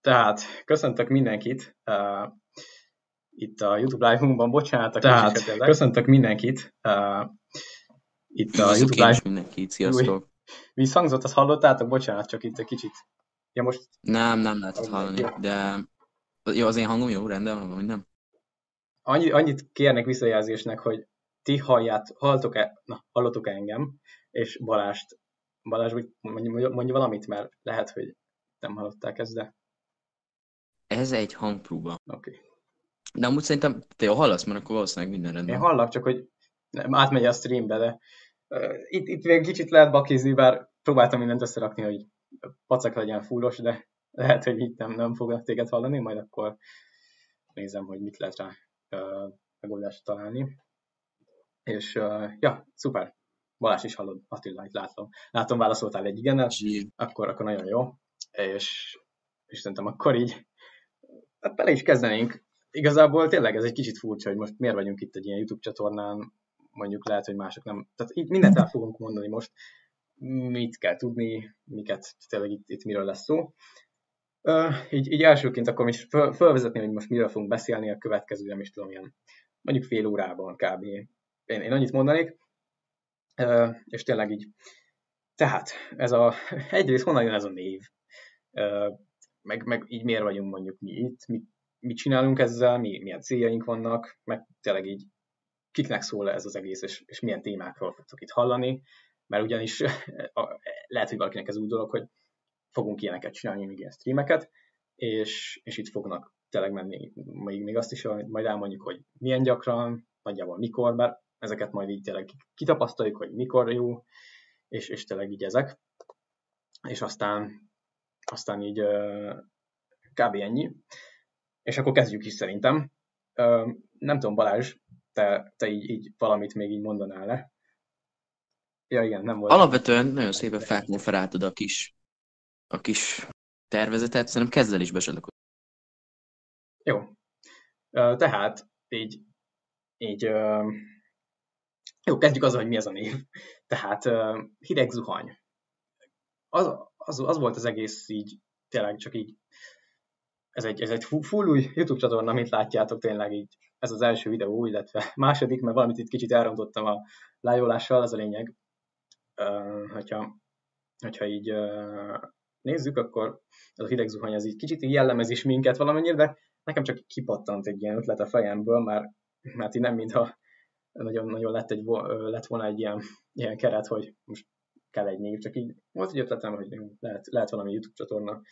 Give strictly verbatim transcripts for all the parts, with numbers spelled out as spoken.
Tehát köszöntök mindenkit uh, itt a YouTube live-unkban, bocsánatok. Tehát köszöntök mindenkit uh, itt a Viszont YouTube live mindenkit, sziasztok. Visszhangzott, azt hallottátok? Bocsánat, csak itt egy kicsit. Ja, most... Nem, nem lehetett hallani, de jó, az én hangom jó, rendben van, vagy nem? Annyi, annyit kérnek visszajelzésnek, hogy ti hallját, halltok-e, na, hallottok-e engem, és Balást, Balázs úgy mondja, mondja valamit, mert lehet, hogy nem hallották ezt, de... Ez egy hangpróba. Oké. Okay. De amúgy szerintem te jól hallasz, mert akkor valószínűleg minden rendben. Én hallak, csak hogy nem, átmegy a streambe, de uh, itt, itt még kicsit lehet bakizni, bár próbáltam mindent összerakni, hogy pacak legyen fullos, de lehet, hogy itt nem, nem fognak téged hallani, majd akkor nézem, hogy mit lehet rá uh, megoldást találni. És uh, ja, szuper. Balázs is hallod, Attila, itt látom. Látom, válaszoltál egy igennel, akkor, akkor nagyon jó. És, és szerintem akkor így hát bele is kezdenénk. Igazából tényleg ez egy kicsit furcsa, hogy most miért vagyunk itt egy ilyen YouTube csatornán, mondjuk lehet, hogy mások nem. Tehát itt mindent el fogunk mondani most, mit kell tudni, miket tényleg itt, itt miről lesz szó. Uh, így, így elsőként akkor is föl, fölvezetném, hogy most miről fogunk beszélni a következő, nem is tudom, ilyen mondjuk fél órában kb. Én, én annyit mondanék, uh, és tényleg így. Tehát, ez a, egyrészt honnan jön ez a név? Uh, Meg, meg így miért vagyunk mondjuk mi itt, mit, mit csinálunk ezzel, mi, milyen céljaink vannak, meg tényleg így kiknek szól ez az egész, és, és milyen témákról fogtok itt hallani, mert ugyanis a, lehet, hogy valakinek ez úgy dolog, hogy fogunk ilyeneket csinálni, még ilyen streameket, és, és itt fognak tényleg menni, még, még azt is majd elmondjuk, hogy milyen gyakran, nagyjából mikor, mert ezeket majd így tényleg kitapasztaljuk, hogy mikor jó, és, és tényleg így ezek, és aztán aztán így kb. Ennyi. És akkor kezdjük is szerintem. Nem tudom, Balázs, te, te így, így valamit még így mondanál le. Ja, igen, nem volt. Alapvetően nagyon szépen felkonferáltad a kis, a kis tervezetet, szerintem kezd el is becsatlakozni. Jó. Tehát így, így jó, kezdjük azzal, hogy mi ez a név. Tehát Hideg Zuhany. Az Az, az volt az egész így, tényleg csak így, ez egy, ez egy full új YouTube csatorna, mint látjátok, tényleg így, ez az első videó, illetve második, mert valamit itt kicsit elrontottam a lájolással, az a lényeg, uh, hogyha, hogyha így uh, nézzük, akkor ez a Hideg Zuhany, ez így kicsit így jellemez is minket valamennyire, de nekem csak kipattant egy ilyen ötlet a fejemből, mert, mert így nem mintha nagyon-nagyon lett, egy, lett volna egy ilyen, ilyen keret, hogy most kell egy név, csak így volt egy ötletem, hogy lehet, lehet valami YouTube csatorna,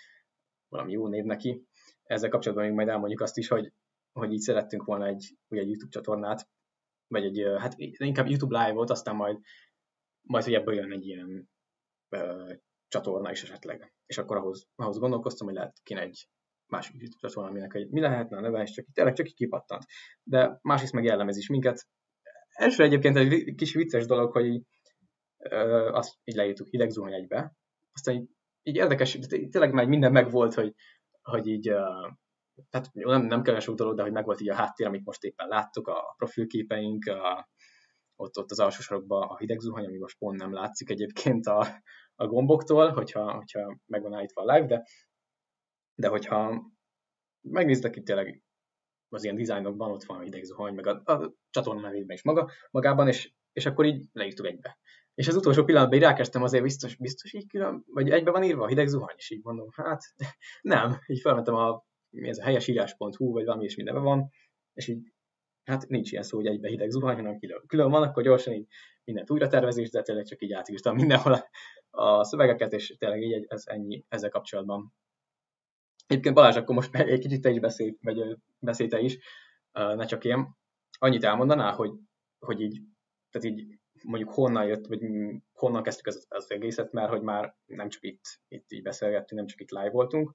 valami jó név neki. Ezzel kapcsolatban még majd elmondjuk azt is, hogy, hogy így szerettünk volna egy, egy YouTube csatornát, vagy egy, hát inkább YouTube live-ot, aztán majd, majd hogy ebből jön egy ilyen ö, csatorna is esetleg. És akkor ahhoz, ahhoz gondolkoztam, hogy lehet kéne egy másik YouTube csatorna, aminek egy, mi lehetne a neve, és csak, tényleg csak így kipattant. De másrészt meg jellemez is minket. Első egyébként egy kis vicces dolog, hogy Ö, azt így leírtuk Hideg Zuhany egybe. Aztán így, így érdekes, tényleg már minden megvolt, hogy, hogy így, uh, hát nem, nem kellene sok dolog, de hogy megvolt így a háttér, amit most éppen láttuk, a profilképeink, a, ott, ott az alsó sarokban a Hideg Zuhany, ami most pont nem látszik egyébként a, a gomboktól, hogyha, hogyha meg van állítva a live, de, de hogyha megnéztek itt tényleg az ilyen dizájnokban, ott van a Hideg Zuhany, meg a, a csatorna nevében is maga, magában, és, és akkor így leírtuk egybe. És az utolsó pillanatban így rákezdtem, azért biztos, biztos így külön, vagy egybe van írva a Hideg Zuhany, és így mondom, hát nem, így felmentem a, mi ez a helyesírás pont hú, vagy valami is mindenben van, és így, hát nincs ilyen szó, hogy egybe Hideg Zuhany, hanem külön, külön van, akkor gyorsan így mindent újra tervezés, de tényleg csak így átírtam mindenhol a, a szövegeket, és tényleg így ez ennyi ezzel kapcsolatban. Egyébként Balázs, akkor most egy kicsit te is beszél, vagy beszél te is, ne csak én. Annyit elmondanál, hogy, hogy így, tehát így, mondjuk honnan jött, vagy honnan kezdtük az, az egészet, mert hogy már nem csak itt, itt így beszélgettünk, nem csak itt live voltunk.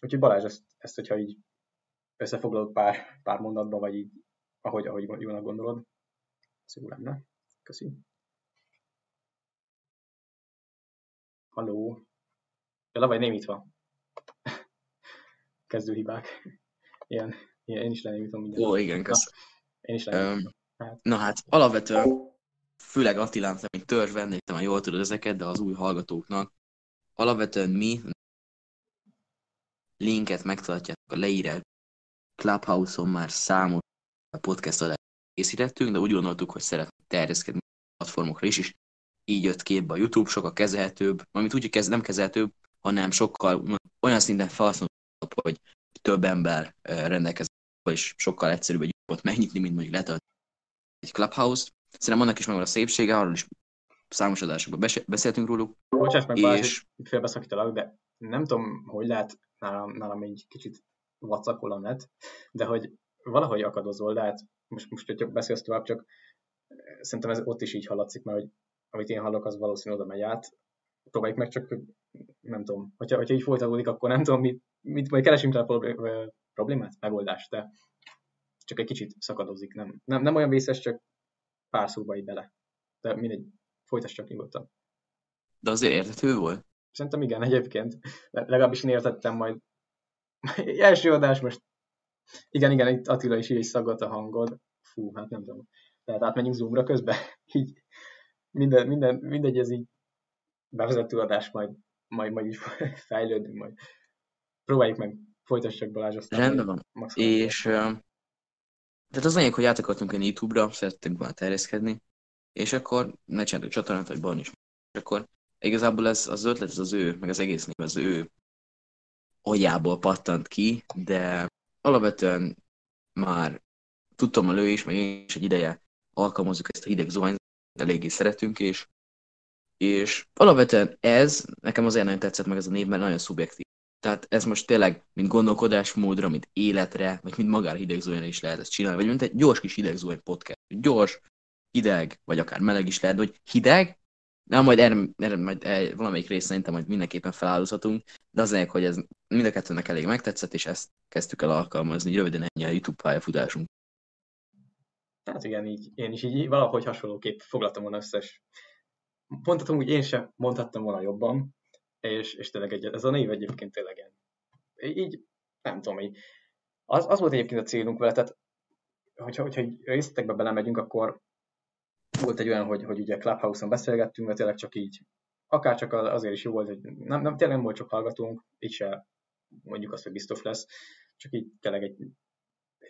Úgyhogy Balázs, ezt, ezt hogyha így összefoglalod pár, pár mondatban, vagy így, ahogy, ahogy jónak gondolod, ez jó lenne. Köszi. Halló. Ja, le vagy némítva. Kezdőhibák. Ilyen, ilyen, én is lenémítom mindjárt. Ó, igen, köszönöm. Én is lenémítom. Hát. Na hát, alapvetően főleg Attilán, mint törzs vendégem, már jól tudod ezeket, de az új hallgatóknak alapvetően mi linket megtaláljátok a leírás. Clubhouse-on már számos podcast adást készítettünk, de úgy gondoltuk, hogy szeretnénk terjeszkedni a platformokra is, és így jött képbe a YouTube, sokkal kezelhetőbb, amit úgy, hogy nem kezelhetőbb, hanem sokkal olyan szinten felhasználható, hogy több ember rendelkezik, és sokkal egyszerűbb egy YouTube-ot megnyitni, mint mondjuk letölteni egy Clubhouse-t. Szerintem annak is megvan a szépsége, arról is számos adásokban bes- beszéltünk róluk. Bocsáss meg, és... Balázs, itt félbeszakítalak, de nem tudom, hogy lehet nálam, nálam így kicsit vacakol a net, de hogy valahogy akadozol, de hát most, most hogy beszélsz tovább, csak szerintem ez ott is így hallatszik, mert hogy amit én hallok, az valószínűleg oda megy át. Próbáljuk meg, csak nem tudom, hogyha, hogyha így folytatódik, akkor nem tudom, mit, mit majd keresünk rá a problémát, megoldást, de csak egy kicsit szakadozik, nem, nem, nem olyan vészes, csak pár szóba így bele. De mindegy, folytasd csak nyugodtan. De azért érthető volt? Szerintem igen, egyébként. Legalábbis én értettem majd. Első adás most. Igen, igen, itt Attila is így szaggat a hangod. Fú, hát nem tudom. Tehát átmenjünk Zoomra közben. Így minden, minden, mindegy, ez így bevezető adás, majd, majd, majd is fejlődünk, majd próbáljuk meg, folytasd csak Balázs, aztán. Rendben van. És uh, tehát az lényeg, hogy át akartunk jönni YouTube-ra, szerettünk volna terjeszkedni, és akkor ne csináltuk csatornát, vagy ban is. És akkor igazából ez az ötlet, ez az ő, meg az egész név az ő agyából pattant ki, de alapvetően már tudtam, hogy ő is, meg én is egy ideje alkalmazzuk ezt a hideg zuhanyzást, eléggé szeretünk, és, és alapvetően ez, nekem azért nagyon tetszett meg ez a név, mert nagyon szubjektív. Tehát ez most tényleg, mint gondolkodásmódra, mint életre, vagy mint magára hideg zuhanyra is lehet ezt csinálni, vagy mint egy gyors kis hideg zuhany podcast. Gyors, hideg, vagy akár meleg is lehet, vagy hideg, na, majd erre, erre majd el, valamelyik rész szerintem majd mindenképpen feláldozhatunk, de az lényeg, hogy ez mind a kettőnek elég megtetszett, és ezt kezdtük el alkalmazni. Röviden ennyi a YouTube pályafutásunk. Hát igen, így, én is így valahogy hasonlóképp foglaltam volna összes. Mondhatom úgy, én sem mondhattam volna jobban, és, és tényleg egy, ez a név egyébként tényleg ilyen. Így, nem tudom, így. Az, az volt egyébként a célunk vele, tehát hogyha, hogyha részletekbe belemegyünk, akkor volt egy olyan, hogy, hogy ugye Clubhouse-on beszélgettünk, mert tényleg csak így, akárcsak azért is jó volt, hogy nem, nem, tényleg nem volt csak hallgatónk, így se mondjuk azt, hogy biztos lesz, csak így tényleg egy,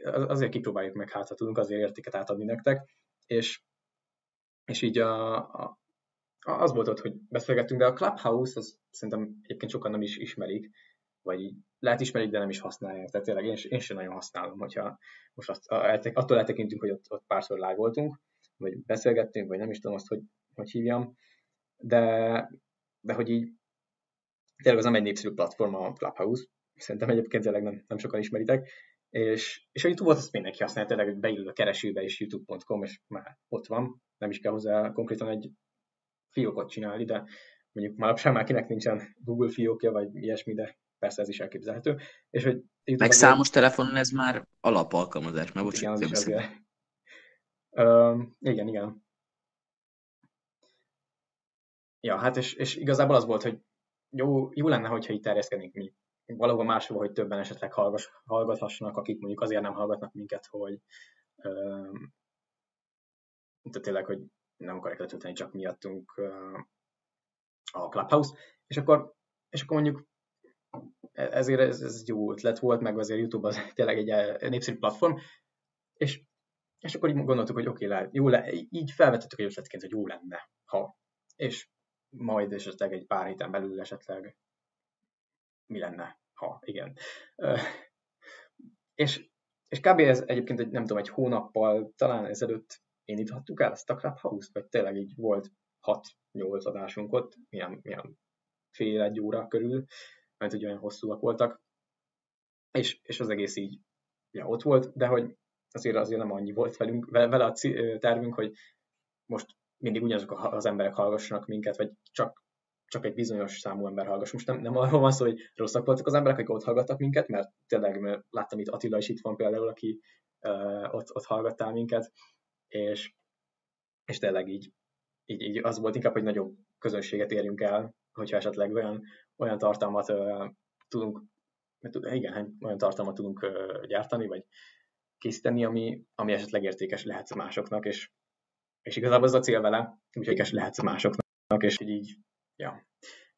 azért kipróbáljuk meg, hát ha tudunk, azért értéket átadni nektek, és, és így a, a, az volt ott, hogy beszélgettünk, de a Clubhouse, az szerintem egyébként sokan nem is ismerik, vagy így lehet ismerik, de nem is használják, tehát tényleg én, én sem nagyon használom, hogyha most azt, attól eltekintünk, hogy ott, ott párszor lágoltunk, vagy beszélgettünk, vagy nem is tudom azt, hogy, hogy hívjam, de, de hogy így tényleg az nem egy népszerű platform a Clubhouse, szerintem egyébként tényleg nem, nem sokan ismeritek, és, és a YouTube-ot azt mindenki használja, tényleg beírod a keresőbe is youtube pont com, és már ott van, nem is kell hozzá konkrétan egy fiókot csinálni, de mondjuk manapság már kinek nincsen Google fiókja, vagy ilyesmi, de persze ez is elképzelhető. És hogy meg számos telefonon ez már alapalkalmazás, mert bocsánat. Igen, az is azért. Uh, igen, igen. Ja, hát és, és igazából az volt, hogy jó, jó lenne, hogyha itt terjeszkednénk mi. Valahol máshova, hogy többen esetleg hallgass, hallgathassanak, akik mondjuk azért nem hallgatnak minket, hogy uh, tehát tényleg, hogy nem akarják letölteni, csak miattunk uh, a Clubhouse. És akkor, és akkor mondjuk ezért ez, ez jó ötlet volt, meg azért YouTube az tényleg egy népszerű platform, és És akkor így gondoltuk, hogy oké, okay, jó le, így felvetettük egy ötletként, hogy jó lenne, ha. És majd esetleg egy pár héten belül esetleg mi lenne, ha, igen. Ö, és, és kb. Ez egyébként egy, nem tudom, egy hónappal talán ezelőtt indíthattuk el ezt a Clubhouse-t, vagy tényleg így volt hat-nyolc adásunk ott, milyen, milyen fél egy óra körül, mert ugye olyan hosszúak voltak. És, és az egész így ja, ott volt, de hogy Azért, azért nem annyi volt velünk, vele a tervünk, hogy most mindig ugyanazok az emberek hallgassanak minket, vagy csak, csak egy bizonyos számú ember hallgass. Most nem, nem arról van szó, hogy rosszak voltak az emberek, akik ott hallgattak minket, mert tényleg mert láttam itt Attila is itt van például, aki uh, ott, ott hallgattál minket, és, és tényleg így, így, így az volt inkább, hogy nagyobb közönséget érjünk el, hogyha esetleg olyan, olyan tartalmat uh, tudunk, igen, olyan tartalmat tudunk uh, gyártani, vagy készíteni, ami, ami esetleg értékes lehet másoknak, és, és igazából az a cél vele, úgyhogy értékes lehet másoknak, és így, ja.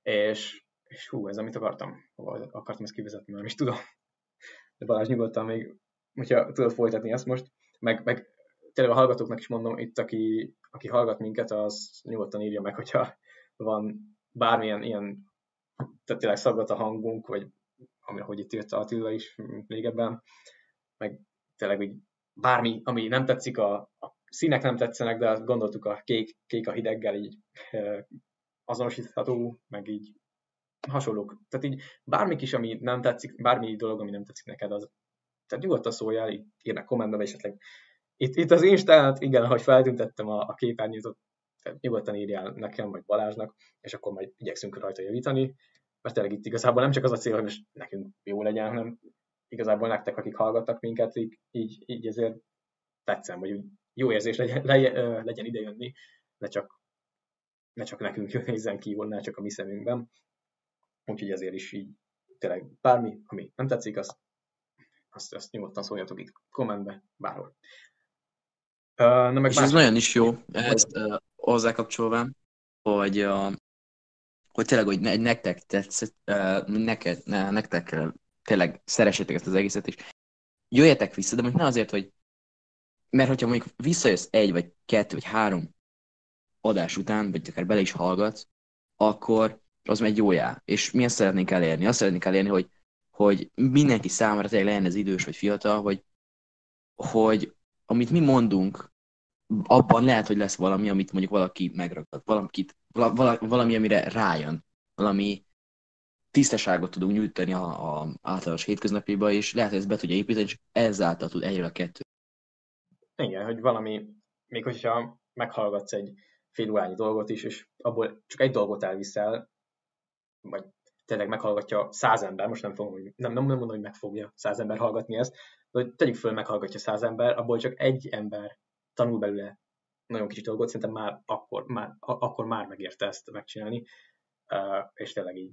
És, És hú, ez amit akartam. Hova akartam ezt kivezetni, nem is tudom. De Balázs, nyugodtan még, hogyha tudod folytatni ezt most, meg, meg tényleg a hallgatóknak is mondom, itt aki, aki hallgat minket, az nyugodtan írja meg, hogyha van bármilyen ilyen, tehát tényleg szabad a hangunk, vagy ahogy itt írt Attila is régebben, meg tényleg így bármi, ami nem tetszik, a, a színek nem tetszenek, de azt gondoltuk a kék, kék a hideggel így e, azonosítható, meg így hasonlók. Tehát így bármi kis, ami nem tetszik, bármi dolog, ami nem tetszik neked, az, tehát nyugodtan szóljál, így írnak kommentben, esetleg itt, itt az Instát, igen, ahogy feltüntettem a, a képernyőt, tehát nyugodtan írjál nekem, vagy Balázsnak, és akkor majd igyekszünk rajta javítani, mert tényleg itt igazából nem csak az a cél, hogy most nekünk jó legyen, hanem igazából nektek, akik hallgattak minket, így, így, így ezért tetszem, hogy jó érzés legyen, le, legyen idejönni, ne csak, ne csak nekünk nézzen kívül, ne csak a mi szemünkben. Úgyhogy ezért is így tényleg bármi, ami nem tetszik, azt, azt, azt nyugodtan szóljatok itt kommentbe, bárhol. Uh, na meg és bár... ez nagyon is jó, ezt uh, hozzákapcsolva, hogy, uh, hogy tényleg, hogy ne, nektek tetszett, uh, neked, ne, nektek uh, tényleg szeressétek ezt az egészet, és jöjjetek vissza, de mondjuk ne azért, hogy mert hogyha mondjuk visszajössz egy, vagy kettő, vagy három adás után, vagy akár bele is hallgatsz, akkor az megy jójá. És mi ezt szeretnénk elérni? Azt szeretnénk elérni, hogy, hogy mindenki számára tényleg legyen ez idős, vagy fiatal, hogy, hogy amit mi mondunk, abban lehet, hogy lesz valami, amit mondjuk valaki megragad, valamit, vala, valami, amire rájön, valami tisztaságot tudunk nyújtani a, a általános hétköznapiba, és lehet, hogy ezt be tudja építeni, és ezáltal tud egyre a kettő. Igen, hogy valami, még hogyha meghallgatsz egy félórányi dolgot is, és abból csak egy dolgot elviszel, vagy tényleg meghallgatja száz ember, most nem fogom, nem, nem mondom, hogy meg fogja száz ember hallgatni ezt, de hogy tegyük föl, meghallgatja száz ember, abból csak egy ember tanul belőle nagyon kicsit dolgot, szerintem már akkor már, akkor már megérte ezt megcsinálni, és tényleg így,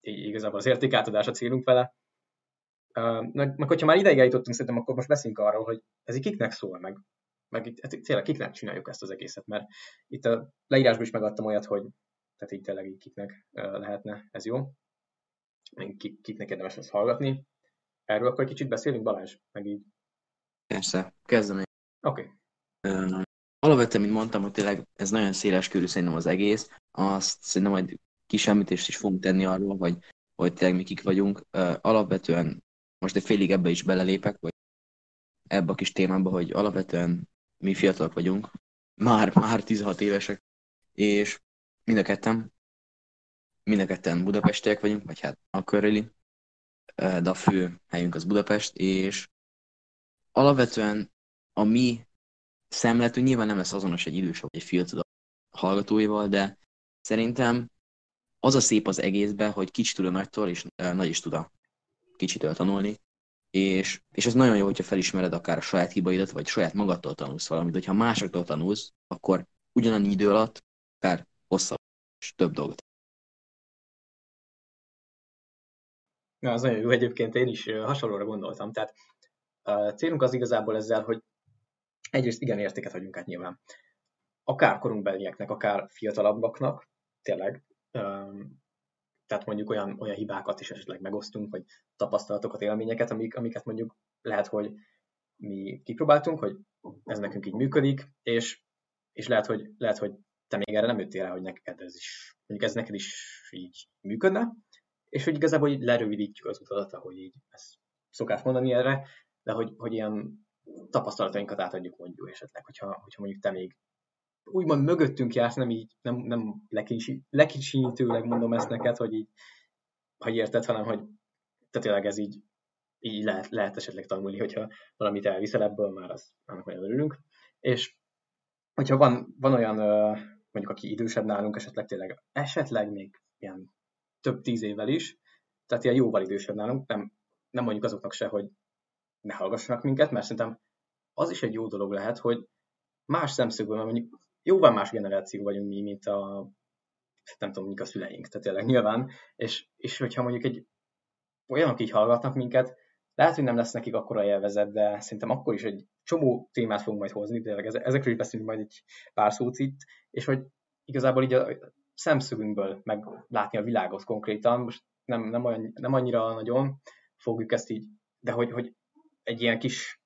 így igazából az értékátadás a célunk vele. Meg, meg hogyha már ideig eljutottunk, szerintem akkor most beszélünk arról, hogy ez így kiknek szól, meg, meg itt, hát tényleg kiknek csináljuk ezt az egészet, mert itt a leírásban is megadtam olyat, hogy tehát így tényleg így kiknek lehetne ez jó, kik, kiknek érdemes ezt hallgatni. Erről akkor kicsit beszélünk, Balázs, meg így. Persze, kezdem én. Oké. Okay. Uh, alapvetően, mint mondtam, hogy tényleg ez nagyon széles körül szerintem az egész, azt szerintem majd kis említést is fogunk tenni arról, hogy, hogy tényleg mi kik vagyunk. Uh, alapvetően most egy félig ebbe is belelépek, vagy ebbe a kis témába, hogy alapvetően mi fiatalok vagyunk, már, már tizenhat évesek, és mind a ketten, mind a ketten budapestiek vagyunk, vagy hát a körüli, de a fő helyünk az Budapest, és alapvetően a mi szemletünk nyilván nem lesz azonos egy idős vagy egy fiatal hallgatóival, de szerintem az a szép az egészben, hogy kicsi tud a nagytól, és nagy is tud a kicsitől tanulni, és, és ez nagyon jó, hogyha felismered akár a saját hibaidat, vagy saját magadtól tanulsz valamit, hogyha másoktól tanulsz, akkor ugyanannyi idő alatt, akár hosszabb és több dolgot. Na, az nagyon jó, egyébként én is hasonlóra gondoltam, tehát a célunk az igazából ezzel, hogy egyrészt igen értéket hagyunk át nyilván. Akár korunkbelieknek, akár fiatalabbaknak, tényleg, tehát mondjuk olyan, olyan hibákat is esetleg megosztunk, vagy tapasztalatokat, élményeket, amik, amiket mondjuk lehet, hogy mi kipróbáltunk, hogy ez nekünk így működik, és, és lehet, hogy, lehet, hogy te még erre nem jöttél el, hogy neked ez is, mondjuk ez neked is így működne, és hogy igazából így lerövidítjük az utadat, ahogy így ezt szokás mondani erre, de hogy, hogy ilyen tapasztalatainkat átadjuk mondjuk esetleg, hogyha, hogyha mondjuk te még úgymond mögöttünk jársz, nem így, nem, nem lekicsinyítőleg mondom ezt neked, hogy így, ha érted, hanem hogy te tényleg ez így, így lehet, lehet esetleg tanulni, hogyha valamit elviszel ebből, már az, annak nagyon örülünk. És hogyha van, van olyan, mondjuk aki idősebb nálunk, esetleg tényleg, esetleg még ilyen több tíz évvel is, tehát ilyen jóval idősebb nálunk, nem, nem mondjuk azoknak se, hogy ne hallgassanak minket, mert szerintem az is egy jó dolog lehet, hogy más szemszögből, mert mondjuk jóval más generáció vagyunk mi, mint a, nem tudom, mint a szüleink, tehát tényleg nyilván, és, és hogyha mondjuk egy olyanok így hallgatnak minket, lehet, hogy nem lesz nekik akkora élvezet, de szerintem akkor is egy csomó témát fogunk majd hozni, tényleg ezekről is beszélünk majd egy pár szót itt, és hogy igazából így a, szemszögünkből meglátni a világot konkrétan. Most nem, nem, olyan, nem annyira nagyon fogjuk ezt így, de hogy, hogy egy ilyen kis,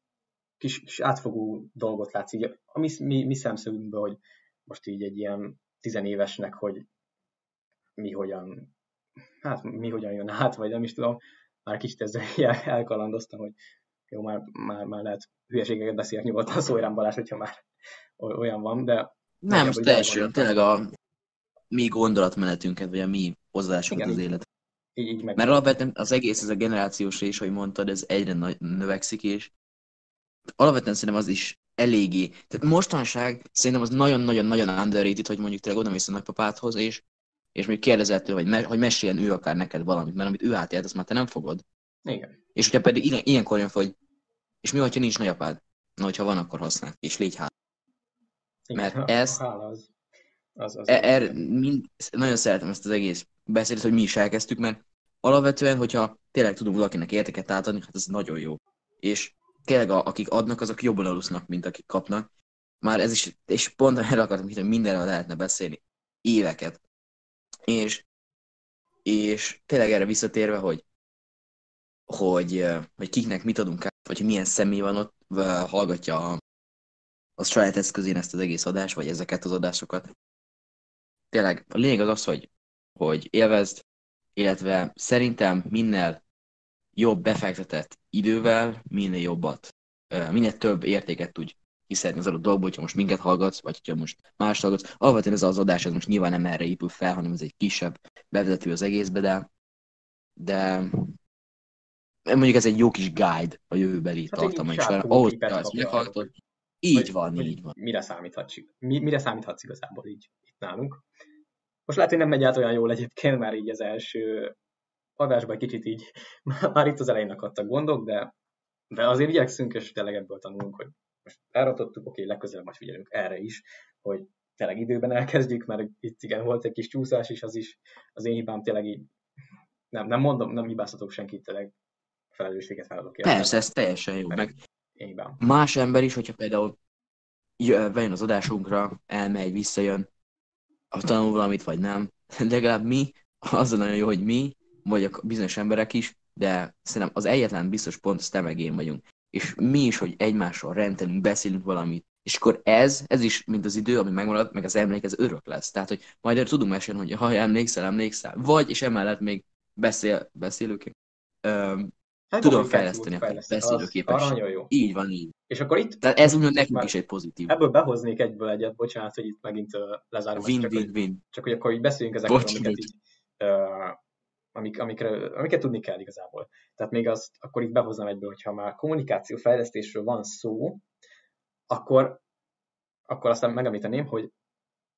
kis, kis átfogó dolgot látsz így, a mi, mi, mi szemszögünkből, hogy most így egy ilyen tizenévesnek, hogy mi hogyan, hát mi hogyan jön át, vagy nem is tudom, már kicsit ezzel elkalandoztam, hogy jó, már, már, már lehet hülyeségeket beszélni, nyugodtan szólj rám Balázs, hogyha már olyan van, de... Nem, most teljesen, tényleg a mi gondolatmenetünket, vagy a mi hozzáállásunkat az élet. Így, így meg... Mert alapvetően az egész, ez a generációs és, ahogy mondtad, ez egyre növekszik, és alapvetően szerintem az is eléggé. Tehát mostanság szerintem az nagyon-nagyon-nagyon underrated, hogy mondjuk tényleg oda mész a nagypapádhoz, és, és mondjuk kérdezel tőle, vagy me- hogy meséljen ő akár neked valamit, mert amit ő átélt, azt már te nem fogod. Igen. És hogyha pedig ilyen, ilyenkor jön fel, hogy és mi, hogyha nincs nagyapád? Na, hogyha van, akkor használ, és légy hála. Mert ezt... Az, az, az er, er, mind, nagyon szeretem ezt az egész beszédet, hogy mi is elkezdtük, mert alapvetően, hogyha tényleg tudunk valakinek értéket átadni, hát ez nagyon jó. És tényleg a, akik adnak, azok jobban alusznak, mint akik kapnak. Már ez is, és pont erre akartam hittem, hogy mindenről lehetne beszélni. Éveket. És, és tényleg erre visszatérve, hogy Hogy, hogy kiknek mit adunk át, vagy milyen személy van ott, hallgatja a, a saját eszközén ezt az egész adást, vagy ezeket az adásokat. Tényleg a lényeg az az, hogy, hogy élvezd, illetve szerintem minél jobb befektetett idővel, minél jobbat, minél több értéket tudj kiszedni az adott dolgokból, hogyha most minket hallgatsz, vagy hogyha most más hallgatsz. Alapvetően ez az adás, ez most nyilván nem erre épül fel, hanem ez egy kisebb bevezető az egészbe, de, de mondjuk ez egy jó kis guide a jövőbeli hát tartalma is. Ahhoz, hogy ezt meghallgatod, így van, hogy, így van. Mire számíthatsz, mire számíthatsz igazából így itt nálunk. Most lehet, hogy nem megy át olyan jól egyébként, már így az első adásban kicsit így, már itt az elején akadtak gondok, de, de azért igyekszünk, és tényleg ebből tanulunk, hogy most elrontottuk, oké, legközelebb majd figyelünk erre is, hogy tényleg időben elkezdjük, mert itt igen, volt egy kis csúszás, és az is az én hibám tényleg így, nem, nem mondom, nem hibáztatok senkit tényleg, felelősséget vállalok. Persze, ez teljesen jó. Meg más ember is, hogyha például bejön az adásunkra, elmegy, visszajön, ha tanul valamit, vagy nem. De legalább mi, az nagyon jó, hogy mi, vagy a bizonyos emberek is, de szerintem az egyetlen biztos pont, az te meg én vagyunk. És mi is, hogy egymással rendelünk, beszélünk valamit. És akkor ez, ez is, mint az idő, ami megmarad, meg az emlék, ez örök lesz. Tehát, hogy majd erre tudunk mesélni, hogy ha emlékszel, emlékszel, vagy, és emellett még beszél, beszélőként. Hát tudom fejleszteni a beszélőképességet. Így van, így. És akkor itt... Tehát ez úgymond nekünk is egy pozitív. Ebből behoznék egyből egyet, bocsánat, hogy itt megint uh, lezárom. Win, win, csak, win. Csak hogy akkor így beszéljünk ezekről, amiket, így, uh, amik, amikre, amiket tudni kell igazából. Tehát még azt, akkor itt behoznám egyből, hogyha már kommunikációfejlesztésről van szó, akkor, akkor aztán megemlíteném, hogy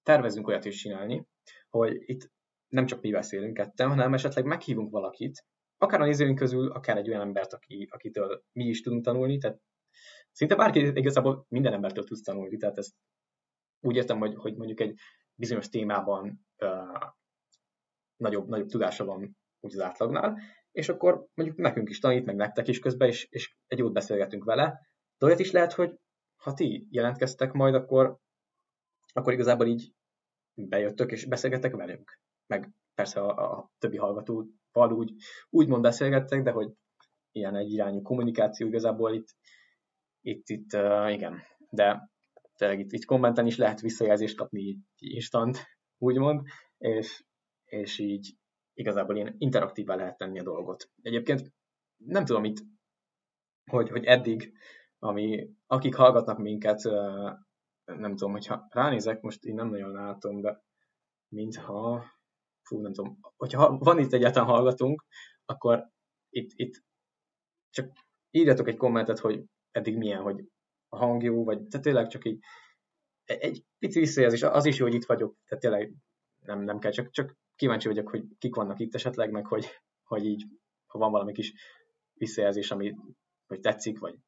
tervezünk olyat is csinálni, hogy itt nem csak mi beszélünk ketten, hanem esetleg meghívunk valakit, akár a nézőink közül, akár egy olyan embert, aki, akitől mi is tudunk tanulni, tehát szinte bárki, igazából minden embertől tudsz tanulni, tehát ezt úgy értem, hogy, hogy mondjuk egy bizonyos témában uh, nagyobb, nagyobb tudása van úgy az átlagnál, és akkor mondjuk nekünk is tanít, meg nektek is közben, és, és egy jót beszélgetünk vele, de olyat is lehet, hogy ha ti jelentkeztek majd, akkor, akkor igazából így bejöttök, és beszélgettek velünk, meg persze a, a többi hallgató úgy, úgymond beszélgettek, de hogy ilyen egyirányú kommunikáció igazából itt, itt, itt uh, igen, de tényleg itt, itt kommenten is lehet visszajelzést kapni instant, úgymond, és, és így igazából ilyen interaktívvá lehet tenni a dolgot. Egyébként nem tudom itt, hogy, hogy eddig, ami, akik hallgatnak minket, uh, nem tudom, hogyha ránézek, most én nem nagyon látom, de mintha... Fú, nem tudom, hogyha van itt egyáltalán hallgatunk, akkor itt, itt csak írjatok egy kommentet, hogy eddig milyen, hogy a hang jó, vagy tehát tényleg csak így egy pici visszajelzés, az is jó, hogy itt vagyok, tehát tényleg nem, nem kell, csak, csak kíváncsi vagyok, hogy kik vannak itt esetleg, meg hogy, hogy így, ha van valami kis visszajelzés, ami hogy tetszik, vagy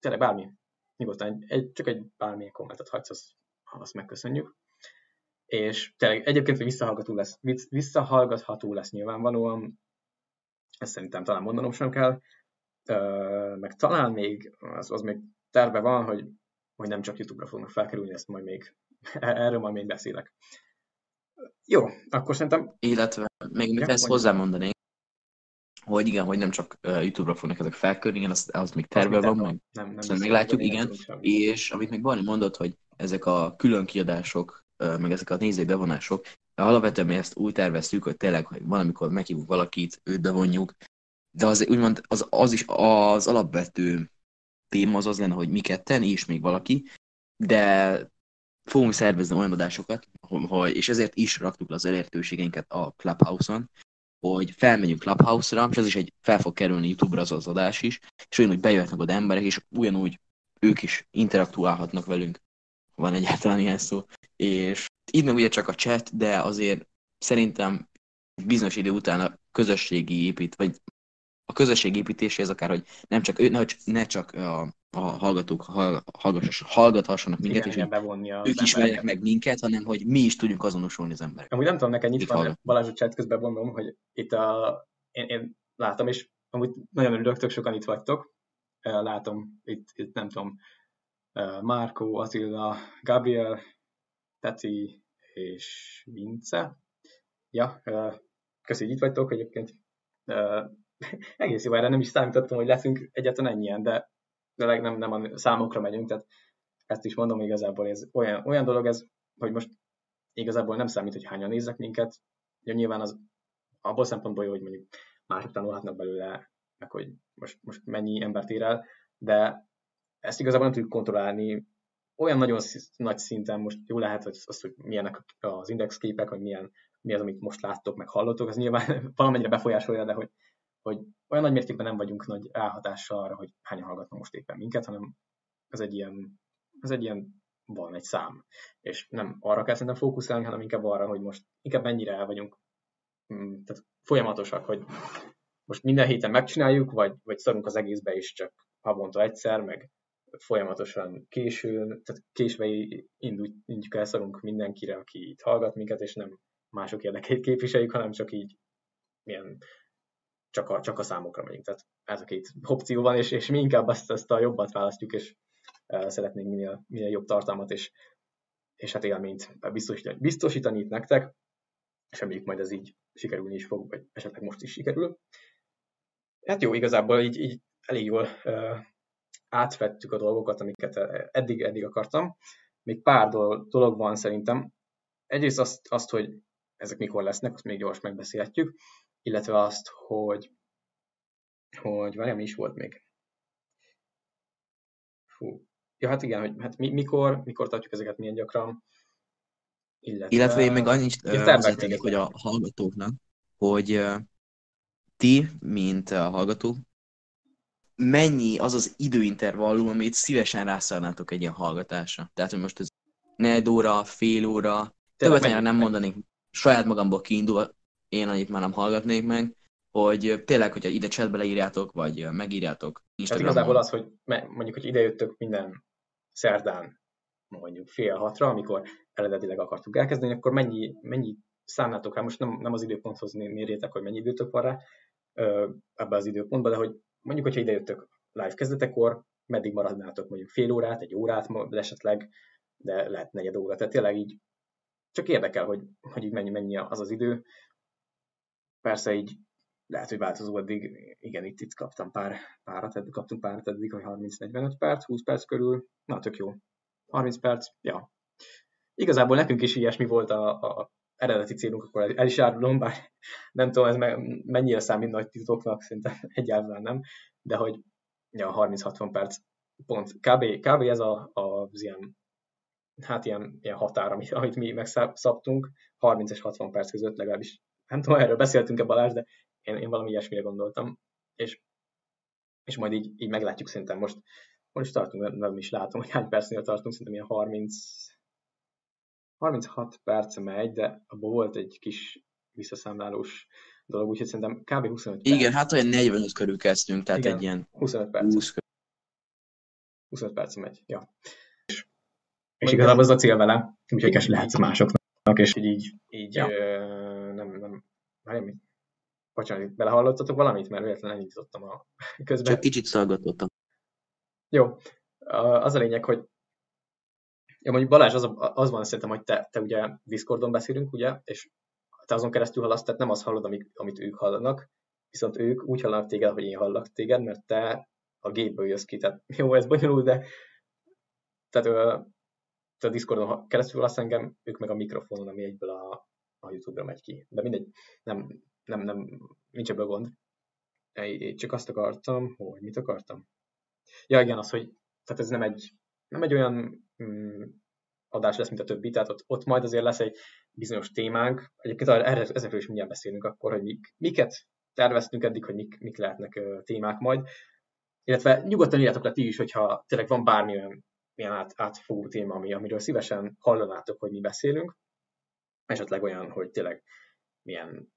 tényleg bármi, nyugodtan egy, csak egy bármilyen kommentet hagysz, azt, azt megköszönjük. És tényleg egyébként, hogy visszahallgatható lesz, visszahallgatható lesz nyilvánvalóan, ezt szerintem talán mondanom sem kell, meg talán még, az, az még terve van, hogy, hogy nem csak YouTube-ra fognak felkerülni, ezt majd még, erről majd még beszélek. Jó, akkor szerintem... Illetve még mit ezt hozzámondanék, hogy igen, hogy nem csak uh, YouTube-ra fognak ezek felkörni, igen, az, az még terve van, meg nem, nem még látjuk, igen, és amit még Barni mondott, hogy ezek a külön kiadások, uh, meg ezek a nézői bevonások, alapvetően mi ezt úgy terveztük, hogy tényleg, hogy valamikor meghívunk valakit, őt bevonjuk, de az, úgymond az, az is az alapvető téma az az lenne, hogy mi ketten, és még valaki, de fogunk szervezni olyan adásokat, hogy, és ezért is raktuk le az elérhetőségeinket a Clubhouse-on, hogy felmegyünk Clubhouse-ra, és ez is egy, fel fog kerülni YouTube-ra az, az adás is, és ugyanúgy bejöhetnek oda emberek, és ugyanúgy ők is interaktuálhatnak velünk, van egyáltalán ilyen szó, és így meg ugye csak a chat, de azért szerintem bizonyos idő után a közösségi épít, vagy a közösség építéséhez akár, hogy nem csak ő, ne, ne csak a, a hallgatók hallgass, hallgathassanak minket, igen, és igen, ők ismerjenek meg minket, hanem hogy mi is tudjunk azonosulni az emberek. Amúgy nem tudom, neked nyitva van, Balázs a chat közben mondom, hogy itt a, én, én látom, és amúgy nagyon örülök, tök sokan itt vagytok. Látom, itt, itt nem tudom, Márkó, Attila, Gabriel, Teti és Vince. Ja, köszi, hogy itt vagytok egyébként. Egész jó, erre nem is számítottam, hogy leszünk egyáltalán ennyien, de, de nem, nem a számokra megyünk, tehát ezt is mondom, hogy igazából ez olyan, olyan dolog ez, hogy most igazából nem számít, hogy hányan néznek minket. Ugye nyilván az abból szempontból jó, hogy mondjuk mások tanulhatnak belőle, meg hogy most, most mennyi embert ér el, de ezt igazából nem tudjuk kontrollálni. Olyan nagyon szí- nagy szinten most jó lehet, hogy az, hogy milyenek az indexképek, vagy milyen, mi az, amit most láttok, meg hallottok, az nyilván valamennyire befolyásolja, de hogy hogy olyan nagy mértékben nem vagyunk nagy ráhatással arra, hogy hányan hallgatnak most éppen minket, hanem ez egy ilyen, ez egy ilyen van, egy szám. És nem arra kell szerintem fókuszálni, hanem inkább arra, hogy most inkább mennyire el vagyunk, tehát folyamatosak, hogy most minden héten megcsináljuk, vagy, vagy szorunk az egészbe is csak havonta egyszer, meg folyamatosan későn, tehát késve indítjuk el, szorunk mindenkire, aki itt hallgat minket, és nem mások érdekeit képviseljük, hanem csak így ilyen Csak a, csak a számokra megyünk. Tehát ez a két opció van, és, és mi inkább ezt, ezt a jobbat választjuk, és uh, szeretnénk minél, minél jobb tartalmat, és, és hát élményt biztosítani, biztosítani itt nektek, és reméljük majd ez így sikerülni is fog, vagy esetleg most is sikerül. Hát jó, igazából így, így elég jól uh, átvettük a dolgokat, amiket eddig, eddig akartam. Még pár dolog van szerintem. Egyrészt azt, azt, hogy ezek mikor lesznek, azt még gyors megbeszélhetjük, illetve azt, hogy, hogy várjál, mi is volt még. Fú. Ja, hát igen, hogy hát mi, mikor, mikor tartjuk ezeket, milyen gyakran. Illetve, illetve én még annyit hozzátennék, hogy a hallgatóknak, hogy ti, mint a hallgató, mennyi az az időintervallum, amit szívesen rászállnátok egy ilyen hallgatásra. Tehát, hogy most ez negyed óra, fél óra, többet nem meg... mondanék, saját magamból kiindul, én annyit már nem hallgatnék meg, hogy tényleg, hogyha ide chatbe leírjátok, vagy megírjátok Instagramon. Ez igazából az, hogy mondjuk, hogy idejöttök minden szerdán, mondjuk fél hatra, amikor eredetileg akartuk elkezdeni, akkor mennyi, mennyi számlátok rá, most nem, nem az időponthoz mérjétek, hogy mennyi időtök van rá ebben az időpontban, de hogy mondjuk, hogyha idejöttök live kezdetekor, meddig maradnátok mondjuk fél órát, egy órát esetleg, de lehet negyed óra, tehát tényleg így csak érdekel, hogy, hogy így mennyi, mennyi az az idő. Persze így lehet, hogy változó eddig, igen, itt, itt kaptam pár párat, eddig kaptunk párat eddig, hogy harminc-negyvenöt perc, húsz perc körül, na tök jó, harminc perc, ja. Igazából nekünk is ilyesmi volt a, a eredeti célunk, akkor el is árulom, bár nem tudom, ez me- mennyire számít nagy titoknak, szerintem egyáltalán nem, de hogy ja, harminc-hatvan perc pont, kb. kb ez a, a, az ilyen, hát ilyen, ilyen határ, amit, amit mi megszabtunk, harminc és hatvan perc között legalábbis. Nem tudom, erről beszéltünk-e Balázs, de én, én valami ilyesmire gondoltam, és, és majd így, így meglátjuk szerintem most. Most is tartunk, nem is látom, hogy hány percnél tartunk, szerintem ilyen harminc, harminchat perc megy, de abban volt egy kis visszaszámlálós dolog, úgyhogy szerintem kb. huszonöt perc. Igen, hát olyan negyvenöt körül kezdtünk, tehát igen, egy ilyen huszonöt perc. húsz körül. huszonöt perc megy, ja. És, és igazából az a cél vele, úgyhogy később lehetsz másoknak, és így, így ja. ö- Nem, nem, valami. Bocsánat, belehallottatok valamit? Mert véletlenül elnyitottam a közben. Csak kicsit szaggatottam. Jó. Az a lényeg, hogy Ja, mondjuk Balázs, az, az van szerintem, hogy te, te ugye Discordon beszélünk, ugye, és te azon keresztül hallasz, tehát nem azt hallod, amit, amit ők hallanak, viszont ők úgy hallanak téged, hogy én hallak téged, mert te a gépből jössz ki, tehát jó, ez bonyolult, de tehát te a Discordon keresztül hallasz engem, ők meg a mikrofonon, ami egyből a, a YouTube-ra megy ki. De mindegy, nem, nem, nem, nincs ebből gond. Én csak azt akartam, hogy mit akartam? Ja, igen, az, hogy tehát ez nem egy, nem egy olyan mm, adás lesz, mint a többi, tehát ott, ott majd azért lesz egy bizonyos témánk. Egyébként erre, ezekről is mindjárt beszélünk akkor, hogy mik, miket terveztünk eddig, hogy mik, mik lehetnek ö, témák majd. Illetve nyugodtan írjátok le ti is, hogyha tényleg van bármilyen ilyen át, átfogó téma, ami, amiről szívesen hallanátok, hogy mi beszélünk. Esetleg olyan, hogy tényleg milyen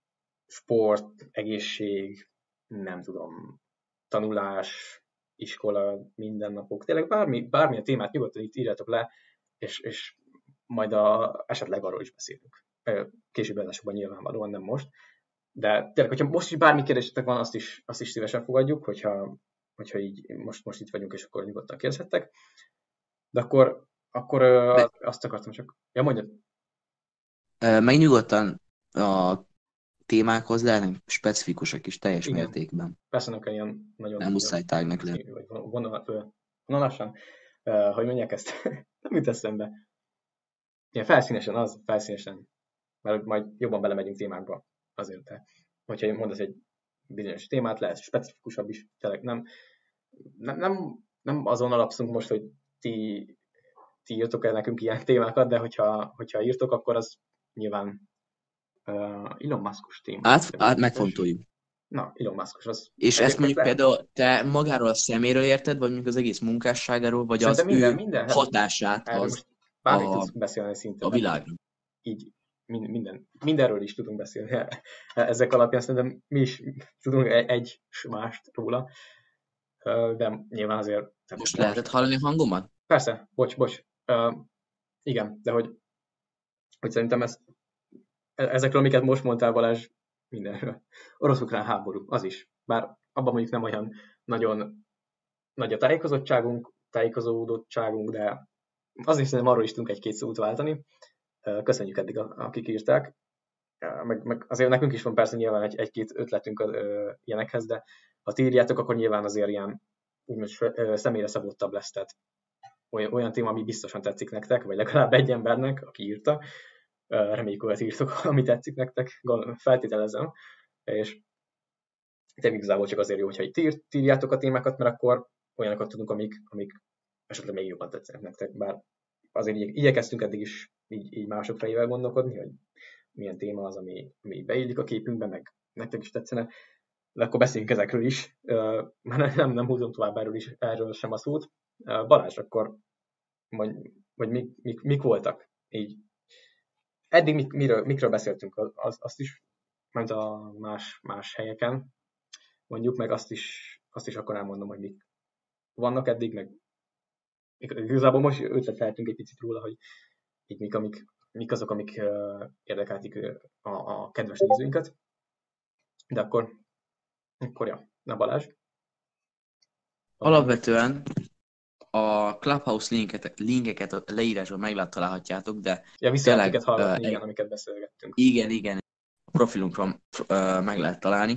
sport, egészség, nem tudom, tanulás, iskola, mindennapok, tényleg bármi, bármilyen témát nyugodtan itt írjátok le, és, és majd a, esetleg arról is beszélünk. Később adásokban nyilvánvalóan, nem most. De tényleg, hogyha most is bármi kérdésetek van, azt is, azt is szívesen fogadjuk, hogyha, hogyha így most, most itt vagyunk, és akkor nyugodtan kérdezhettek. De akkor, akkor De... azt akartam csak... Ja, mondjad. Meg nyugodtan a témákhoz lehetnek specifikusak is teljes igen, mértékben. Persze nem kell ilyen nagyon... Nem muszáj tágnak lenni. Vonalasan, uh, hogy mondják ezt, nem jut eszembe. Ilyen felszínesen az, felszínesen. Mert majd jobban belemegyünk témákba azért. De, hogyha mondasz egy bizonyos témát, lehet specifikusabb is. Tényleg nem, nem, nem, nem azon alapszunk most, hogy ti, ti írtok el nekünk ilyen témákat, de hogyha, hogyha írtok, akkor az nyilván Uh, Elon Muskos téma. Át, át megfontoljuk. Na, Elon Muskos az. És ezt mondjuk lehet? Például te magáról a szeméről érted, vagy mondjuk az egész munkásságáról, vagy szerintem az minden, ő minden hatását hát, az bármit tudsz beszélni szinte. A világról. Így minden, mindenről is tudunk beszélni. Ezek alapján szerintem mi is tudunk egy mást róla. De nyilván azért... Most lehetett hallani a hangomat? Persze, bocs, bocs. Uh, igen, de hogy, hogy szerintem ez ezekről, amiket most mondtál, Balázs, mindenről. Orosz-ukrán háború, az is. Bár abban mondjuk nem olyan nagyon nagy a tájékozottságunk, tájékozódottságunk, de az is szerintem arról is tudunk egy-két szót váltani. Köszönjük eddig, akik írták. Meg, meg azért nekünk is van persze nyilván egy, egy-két ötletünk az, ö, ilyenekhez, de ha ti írjátok, akkor nyilván azért ilyen úgymond személyre szabottabb lesz. Tehát olyan, olyan téma, ami biztosan tetszik nektek, vagy legalább egy embernek, aki írta. Reméljük, olyat írtok, ami tetszik nektek, feltételezem, és te igazából csak azért jó, hogyha itt írjátok a témákat, mert akkor olyanokat tudunk, amik, amik esetleg még jobban tetszenek nektek, bár azért így, igyekeztünk eddig is így, így mások fejével gondolkodni, hogy milyen téma az, ami, ami beillik a képünkbe, meg nektek is tetszene, de akkor beszéljünk ezekről is, már nem, nem húzom tovább erről, is, erről sem a szót. Balázs, akkor mondj, vagy mik, mik, mik voltak így? Eddig mik, miről, mikről beszéltünk, az, azt is, mert a más, más helyeken mondjuk, meg azt is, azt is akkor elmondom, hogy mik vannak eddig, meg igazából most ötleteltünk egy picit róla, hogy így mik, amik, mik azok, amik uh, érdekeltik a, a kedves nézőinket. De akkor, akkor ja, na Balázs. Alapvetően a Clubhouse linkeket, linkeket a leírásban megtalálhatjátok, de... Ja, visszajelenteket hallgatni, uh, igen, amiket beszélgettünk. Igen, igen, a profilunkban uh, meg lehet találni.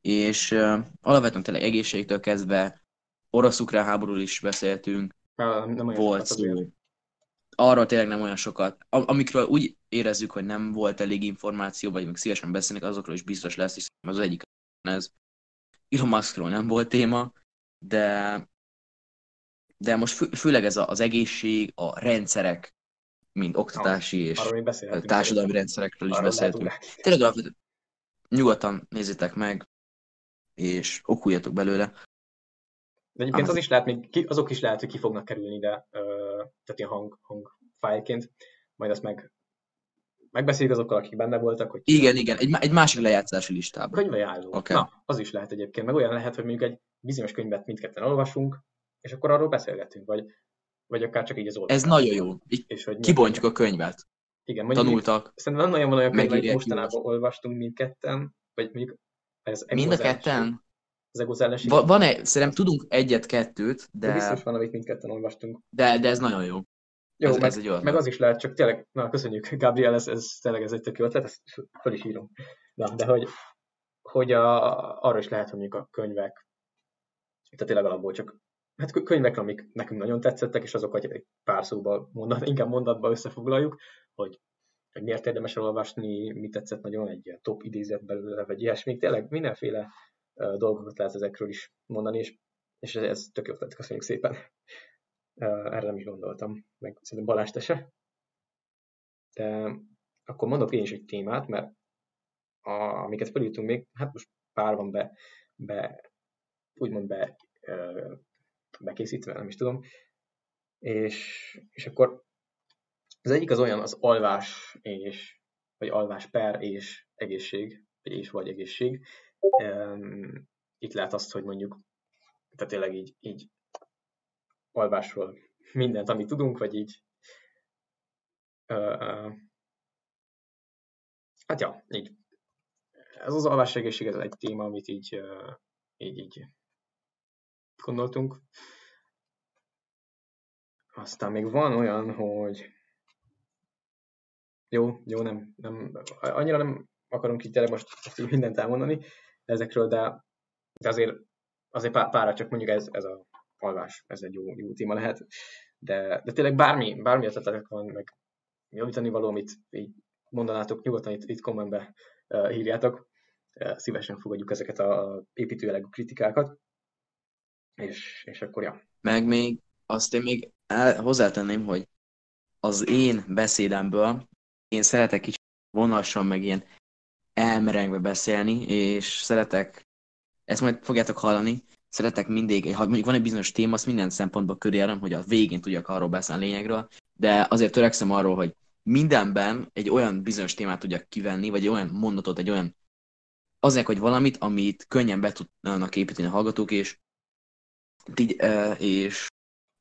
És uh, alapvetően tényleg egészségtől kezdve orosz-ukrán háborúról is beszéltünk. Nem, nem olyan volt sokat szó. Azért. Arról tényleg nem olyan sokat. Am- amikről úgy érezzük, hogy nem volt elég információ, vagy még szívesen beszélnek, azokról is biztos lesz, hiszen az egyik ez. Elon Muskról nem volt téma, de... De most fő, főleg ez a, az egésség, a rendszerek, mint oktatási no, és társadalmi rendszerekről is beszéltünk. Tényleg alapvetően nyugodtan nézzétek meg, és okuljatok belőle. De egyébként az, az is lehet, még ki, azok is lehet, hogy ki fognak kerülni ide, tehát ilyen hang, hangfájlként, majd azt meg, megbeszéljük azokkal, akik benne voltak. Hogy igen, igen, egy, egy másik lejátszási listában. Könyvajánló. Okay. Na, az is lehet egyébként, meg olyan lehet, hogy mondjuk egy bizonyos könyvet mindketten olvasunk, és akkor arról beszélgetünk, vagy, vagy akár csak így az oldalán. Ez nagyon jó. És hogy kibontjuk a könyvet. Igen, mondjuk tanultak. Így, szerintem nem nagyon van olyan könyv, amit mostanában olvastunk mindketten, vagy mondjuk ez egózálás. Mind a ketten? Az egózálás. Va- van egy, szerintem tudunk egyet-kettőt, de... de biztos van, amit mindketten olvastunk. De, de ez nagyon jó. Jó, ez, meg, ez egy meg az is lehet, csak tényleg, na köszönjük, Gabriel, ez, ez tényleg ez egy tök jó ötlet, ezt föl is írom. Na, de hogy, hogy a, arra is lehet, hogy a könyvek, tehát tényleg alapból csak, hát könyvek, amik nekünk nagyon tetszettek, és azokat egy pár szóban, mondat, inkább mondatban összefoglaljuk, hogy, hogy miért érdemes elolvasni, mi tetszett nagyon, egy top idézet belőle, vagy ilyesmi, tényleg mindenféle uh, dolgokat lehet ezekről is mondani, és, és ez, ez tök jó ötlet, köszönjük szépen. Erre nem is gondoltam, meg szerintem Balázs te se. De akkor mondok én is egy témát, mert a, amiket felültünk még, hát most pár van be, be úgymond be, bekészítve, nem is tudom. És, és akkor az egyik az olyan, az alvás és, vagy alvás per és egészség, vagy és vagy egészség. Itt lehet azt, hogy mondjuk, tehát tényleg így, így alvásról mindent, amit tudunk, vagy így. Ö, ö, hát ja, így. Ez az alvás egészség, ez egy téma, amit így, ö, így, így gondoltunk. Aztán még van olyan, hogy jó, jó, nem, nem annyira nem akarom ki tényleg most mindent elmondani ezekről, de, de azért, azért pá, pára csak mondjuk ez, ez a alvás, ez egy jó, jó téma lehet, de, de tényleg bármi, bármi ötletek van, meg javítani való, amit így mondanátok, nyugodtan itt, itt kommentbe uh, írjátok, uh, szívesen fogadjuk ezeket a építőjelegű kritikákat, és, és akkor ja. Meg még azt én még el, hozzátenném, hogy az én beszédemből én szeretek kicsit vonalsan meg ilyen elmerengve beszélni, és szeretek, ezt majd fogjátok hallani, szeretek mindig, ha mondjuk van egy bizonyos téma, azt minden szempontból körüljárnom, hogy a végén tudjak arról beszélni a lényegről, de azért törekszem arról, hogy mindenben egy olyan bizonyos témát tudjak kivenni, vagy egy olyan mondatot, egy olyan azért, hogy valamit, amit könnyen be tudnak építeni a hallgatók, és, és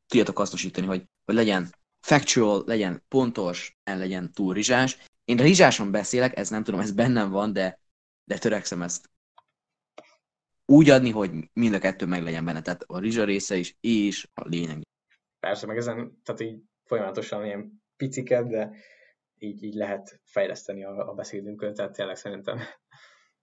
tudjatok hasznosítani, hogy, hogy legyen factual, legyen pontos, legyen túl rizsás. Én rizsáson beszélek, ez nem tudom, ez bennem van, de, de törekszem ezt úgy adni, hogy mind a kettő meg legyen benne, tehát a rizsa része is, és a lényeg. Persze, meg ezen, tehát így folyamatosan ilyen piciket, de így, így lehet fejleszteni a, a beszédünkön, tehát tényleg szerintem,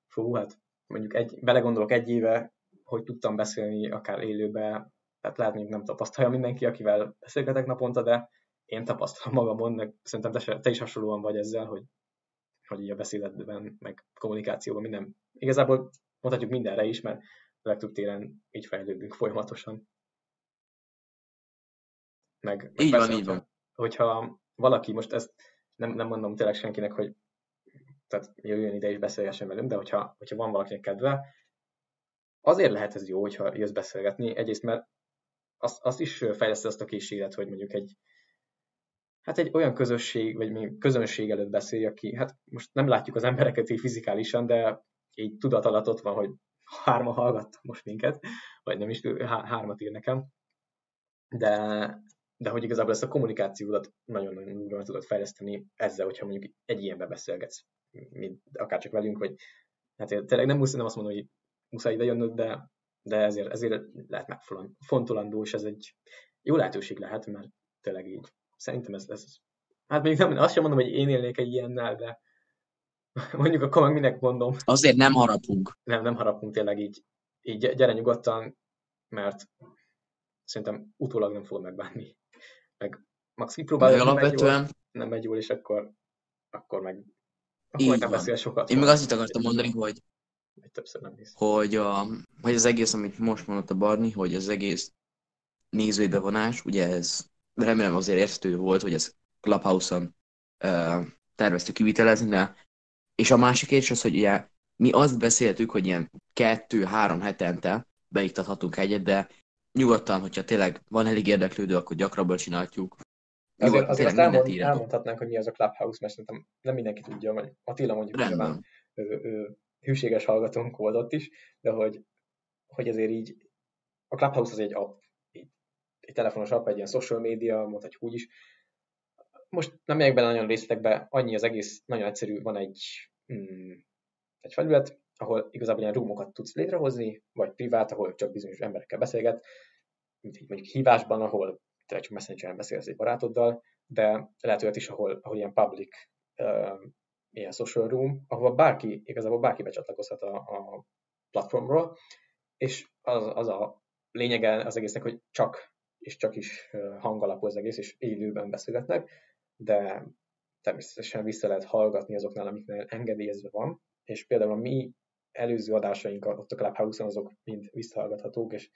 fú, hát mondjuk egy, belegondolok egy éve, hogy tudtam beszélni akár élőbe, tehát lehet, hogy nem tapasztalja mindenki, akivel beszélgetek naponta, de én tapasztalom magamon, meg szerintem te, te is hasonlóan vagy ezzel, hogy, hogy így a beszédben, meg kommunikációban minden, igazából mondhatjuk mindenre is, mert a legtöbb téren így fejlődünk folyamatosan. Meg, meg így persze, van, így van. Hogyha valaki, most ezt nem, nem mondom tényleg senkinek, hogy tehát jöjjön ide és beszélgessen velünk, de hogyha, hogyha van valakinek kedve, azért lehet ez jó, hogyha jössz beszélgetni. Egyrészt, mert azt, azt is fejleszted azt a készséget, hogy mondjuk egy hát egy olyan közösség, vagy még közönség előtt beszélj, aki, hát most nem látjuk az embereket így fizikálisan, de így tudat alatt ott van, hogy hárma hallgat most minket, vagy nem is, há- hármat ír nekem, de, de hogy igazából ezt a kommunikációdat nagyon-nagyon újra tudod fejleszteni ezzel, hogyha mondjuk egy ilyenbe beszélgetsz, mint akárcsak velünk, hogy hát tényleg nem, muszáj, nem azt mondom, hogy muszáj ide jönnöd, de, de ezért, ezért lehet megfontolandó, és ez egy jó lehetőség lehet, mert tényleg így szerintem ez lesz. Hát mondjuk nem, azt sem mondom, hogy én élnék egy ilyennel, de mondjuk akkor meg minek mondom. Azért nem harapunk. Nem, nem harapunk tényleg így. Így gyere nyugodtan, mert szerintem utólag nem fog megbánni. Meg max kipróbálni, nem alapvetően... megy jól, nem megy jól, és akkor, akkor meg akkor meg nem beszél sokat. Én meg azt akartam mondani, hogy többször nem hisz. Hogy, a, hogy az egész, amit most mondott a Barni, hogy az egész nézőbevonás, ugye ez remélem azért érthető volt, hogy ez Clubhouse-on uh, terveztük kivitelezni, de és a másik is az, hogy ugye mi azt beszéltük, hogy ilyen kettő-három hetente beiktathatunk egyet, de nyugodtan, hogyha tényleg van elég érdeklődő, akkor gyakrabban csináljuk. Azért, azért azt elmond, elmondhatnánk, hogy mi az a Clubhouse, mert szerintem nem mindenki tudja, vagy Attila mondjuk nyilván hűséges hallgatónk volt ott is, de hogy, hogy azért így a Clubhouse az egy app, egy, egy telefonos app, egy ilyen social media, mondhatjuk úgy is. Most nem megyek bele nagyon részletekbe, annyi az egész, nagyon egyszerű, van egy, mm, egy felület, ahol igazából ilyen roomokat tudsz létrehozni, vagy privát, ahol csak bizonyos emberekkel beszélget, mint mondjuk hívásban, ahol tényleg csak messengeren beszélsz egy barátoddal, de lehet olyat is, ahol, ahol ilyen public, uh, ilyen social room, ahol bárki, igazából bárki becsatlakozhat a, a platformról, és az, az a lényege az egésznek, hogy csak és csak is hangalapú az egész, és élőben beszélgetnek, de természetesen vissza lehet hallgatni azoknál, amiknél engedélyezve van, és például a mi előző adásaink ott a Clubhouse-on azok mind visszahallgathatók, és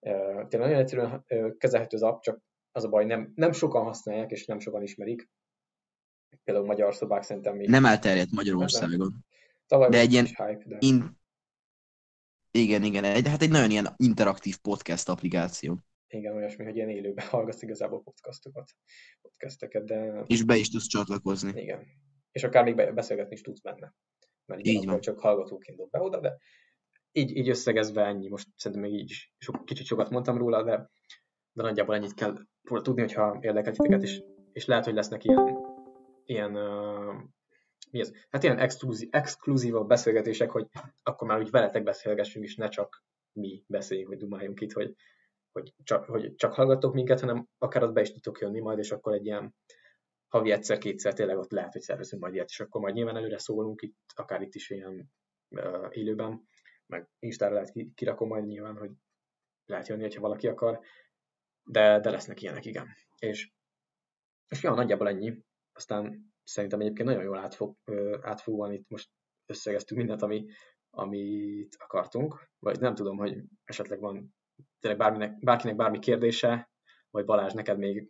e, tényleg nagyon egyszerűen kezelhető az app, csak az a baj, nem, nem sokan használják, és nem sokan ismerik. Például magyar szobák szerintem még... Nem elterjedt Magyarországon. De egy ilyen... Hype, de... In... Igen, igen, egy, hát egy nagyon ilyen interaktív podcast applikáció. Igen, olyasmi, hogy ilyen élőben hallgatsz igazából podcastokat, podcasteket, de... És be is tudsz csatlakozni. Igen. És akár még beszélgetni is tudsz benne. Mert így van. Csak hallgatóként dob be oda, de így, így összegezve ennyi. Most szerintem még így is sok, kicsit sokat mondtam róla, de, de nagyjából ennyit kell róla tudni, hogyha érdekel titeket, és, és lehet, hogy lesznek ilyen, ilyen uh, mi ez? Hát ilyen exkluzív, exkluzívabb beszélgetések, hogy akkor már úgy veletek beszélgessünk, és ne csak mi beszéljünk, hogy dumáljunk itt, hogy Hogy csak, hogy csak hallgatok minket, hanem akár ott be is tudtok jönni majd, és akkor egy ilyen havi egyszer-kétszer tényleg ott lehet, hogy szervezünk majd ilyet, és akkor majd nyilván előre szólunk, itt, akár itt is ilyen uh, élőben, meg Instára lehet ki, kirakom majd nyilván, hogy lehet jönni, hogyha valaki akar, de, de lesznek ilyenek, igen. És, és ja, nagyjából ennyi. Aztán szerintem egyébként nagyon jól átfog, uh, átfogóan itt most összegeztük mindent, ami, amit akartunk, vagy nem tudom, hogy esetleg van tényleg bárminek, bárkinek bármi kérdése, vagy Balázs, neked még,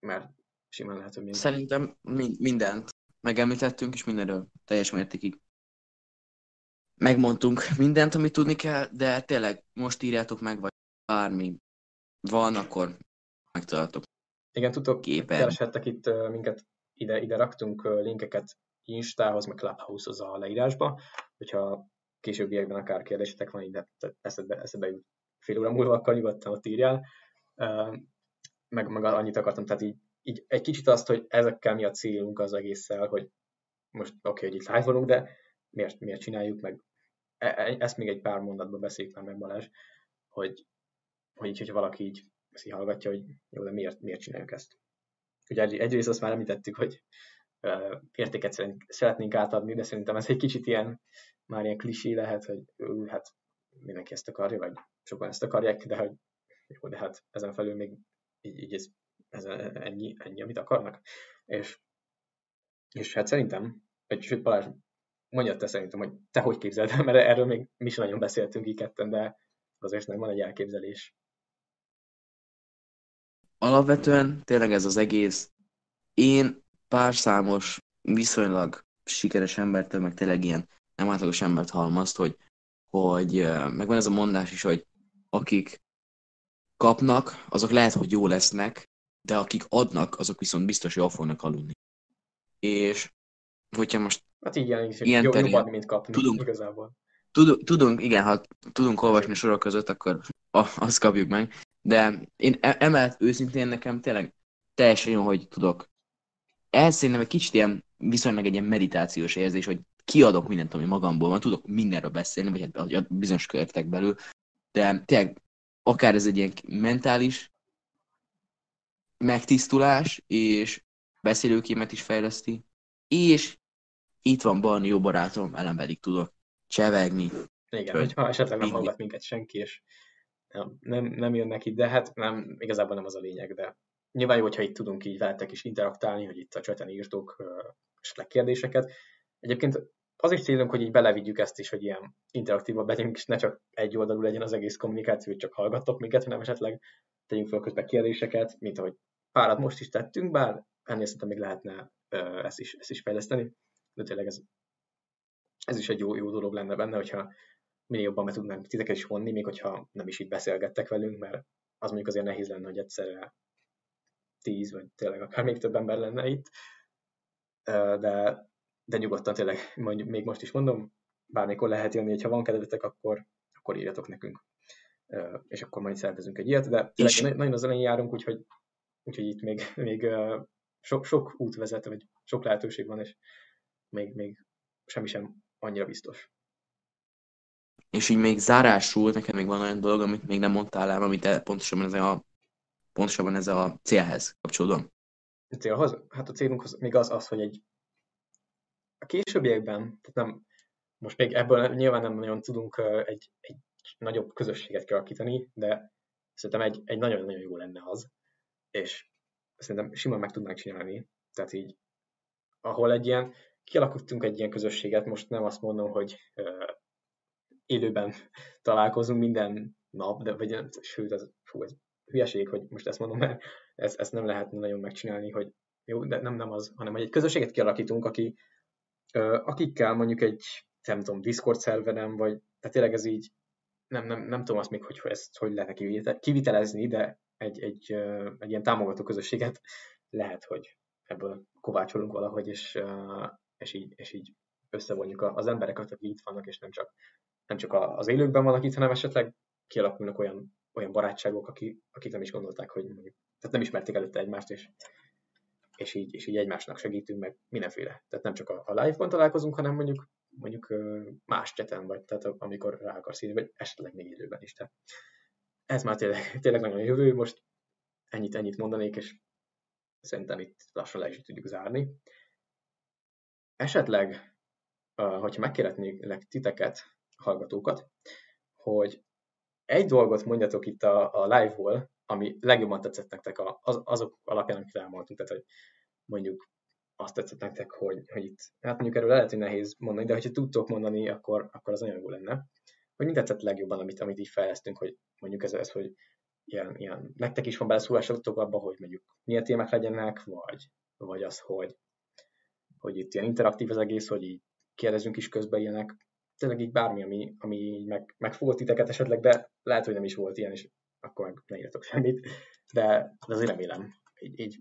mert simán lehet, hogy mindent. Szerintem mindent megemlítettünk, és mindenről teljes mértékig megmondtunk mindent, amit tudni kell, de tényleg most írjátok meg, vagy bármi van, akkor megtaláltok. Igen, tudtok, képen. Kereshettek itt minket, ide, ide raktunk linkeket Instához, meg Clubhouse-hoz a leírásba, hogyha későbbiekben akár kérdésetek van, ide eszedbe, eszedbe jut. Fél óra múlva, akkor nyugodtan ott írjál. Meg, meg annyit akartam, tehát így, így egy kicsit azt, hogy ezekkel mi a célunk az egésszel, hogy most oké, okay, hogy itt live vagyunk, de miért, miért csináljuk, meg e, ezt még egy pár mondatban beszéljük már meg Balázs, hogy, hogy így, hogyha valaki így ezt így hallgatja, hogy jó, de miért, miért csináljuk ezt. Ugye egyrészt azt már említettük, hogy értéket szeretnénk átadni, de szerintem ez egy kicsit ilyen, már ilyen klisé lehet, hogy ő, hát mindenki ezt akarja, vagy sokan ezt akarják, de hogy jó, de hát ezen felül még így, így ez, ez ennyi, ennyi, amit akarnak. És, és hát szerintem, vagy sőt Balázs, mondjad te szerintem, hogy te hogy képzeld el, mert erről még mi sem nagyon beszéltünk így ketten, de azért nem van egy elképzelés. Alapvetően tényleg ez az egész. Én pár számos, viszonylag sikeres embertől, meg tényleg ilyen nem átlagos embert halmazt, hogy hogy megvan ez a mondás is, hogy akik kapnak, azok lehet, hogy jó lesznek, de akik adnak, azok viszont biztos jól fognak aludni. És hogyha most hát igen, is, ilyen jó, jobb adni, mint kapni, tudunk, igazából. Tudunk, tudunk, igen, ha tudunk olvasni sorok között, akkor azt kapjuk meg. De én emellett őszintén nekem tényleg teljesen jó, hogy tudok. Ez szerintem egy kicsit ilyen, viszonylag egy ilyen meditációs érzés, hogy kiadok mindent, ami magamból van, tudok mindenről beszélni, vagy hát bizonyos körtek belül, de tényleg akár ez egy ilyen mentális megtisztulás, és beszélőkémet is fejleszti, és itt van Barni, jó barátom, velem pedig tudok csevegni. Igen, hogyha esetleg nem hallgat minket senki, és nem, nem, nem jön neki, de hát nem, igazából nem az a lényeg, de nyilván jó, hogyha itt tudunk így veletek is interaktálni, hogy itt a csaten írtok esetleg kérdéseket. Egyébként az is célunk, hogy így belevigyük ezt is, hogy ilyen interaktívabb legyünk, és ne csak egy oldalú legyen az egész kommunikáció, csak hallgattok minket, hanem esetleg tegyünk fel közben kérdéseket, mint ahogy párat most is tettünk, bár ennél szerintem még lehetne ö, ezt, is, ezt is fejleszteni, de tényleg ez, ez is egy jó, jó dolog lenne benne, hogyha minél jobban meg tudnánk titeket is vonni, még hogyha nem is itt beszélgettek velünk, mert az mondjuk azért nehéz lenne, hogy egyszerre tíz, vagy tényleg akár még több ember lenne itt, de de nyugodtan tényleg, mondjuk, még most is mondom, bármikor lehet jönni, hogyha van kedvetek, akkor, akkor írjatok nekünk. És akkor majd szervezünk egy ilyet, de tényleg nagyon az elején járunk, úgyhogy, úgyhogy itt még, még so, sok út vezet, vagy sok lehetőség van, és még, még semmi sem annyira biztos. És így még zárásul, nekem még van olyan dolog, amit még nem mondtál el, amit pontosabban ez a, pontosabban ez a célhez kapcsolódom. a célhoz? Hát a célunk még az az, hogy egy a későbbiekben, tehát nem, most még ebből nyilván nem nagyon tudunk egy, egy nagyobb közösséget kialakítani, de szerintem egy, egy nagyon-nagyon jó lenne az, és szerintem simán meg tudnánk csinálni. Tehát így, ahol egy ilyen, kialakítunk egy ilyen közösséget, most nem azt mondom, hogy uh, élőben találkozunk minden nap, de vagy, sőt, az, fú, ez hülyeség, hogy most ezt mondom, mert ezt, ezt nem lehetne nagyon megcsinálni, hogy jó, de nem, nem az, hanem hogy egy közösséget kialakítunk, aki, uh, akikkel mondjuk egy, nem tudom, Discord szerverem, vagy, tehát tényleg ez így, nem, nem, nem tudom azt még, hogy ezt hogy lehetne kivitelezni, de egy, egy, uh, egy ilyen támogató közösséget lehet, hogy ebből kovácsolunk valahogy, és, uh, és, így, és így összevonjuk az embereket, akik itt vannak, és nem csak, nem csak az élőkben vannak itt, hanem esetleg kialakulnak olyan, olyan barátságok, akik, akik nem is gondolták, hogy mondjuk, tehát nem ismerték előtte egymást, és, és, így, és így egymásnak segítünk, meg mindenféle. Tehát nem csak a, a live-ban találkozunk, hanem mondjuk, mondjuk uh, más cseten vagy, tehát amikor rá akarsz írni, vagy esetleg még időben is. Tehát ez már tényleg, tényleg nagyon jövő, most ennyit, ennyit mondanék, és szerintem itt lassan le is tudjuk zárni. Esetleg, hogyha megkérhetnék titeket, hallgatókat, hogy egy dolgot mondjatok itt a, a live-ból, ami legjobban tetszett nektek az, azok alapján, amit elmondtunk. Tehát, hogy mondjuk azt tetszett nektek, hogy, hogy itt, hát mondjuk erről lehet, hogy nehéz mondani, de hogyha tudtok mondani, akkor, akkor az nagyon jó lenne. Hogy mi tetszett legjobban, amit, amit így fejlesztünk, hogy mondjuk ez, ez hogy Ilyen, ilyen, nektek is van beleszólásotok abba, hogy mondjuk milyen témák legyenek, vagy, vagy az, hogy, hogy itt ilyen interaktív az egész, hogy így kérdezünk is közben ilyenek. Tényleg így bármi, ami, ami meg, megfogott titeket esetleg, de lehet, hogy nem is volt ilyen, és akkor meg ne írjatok semmit. De, de azért remélem, így, így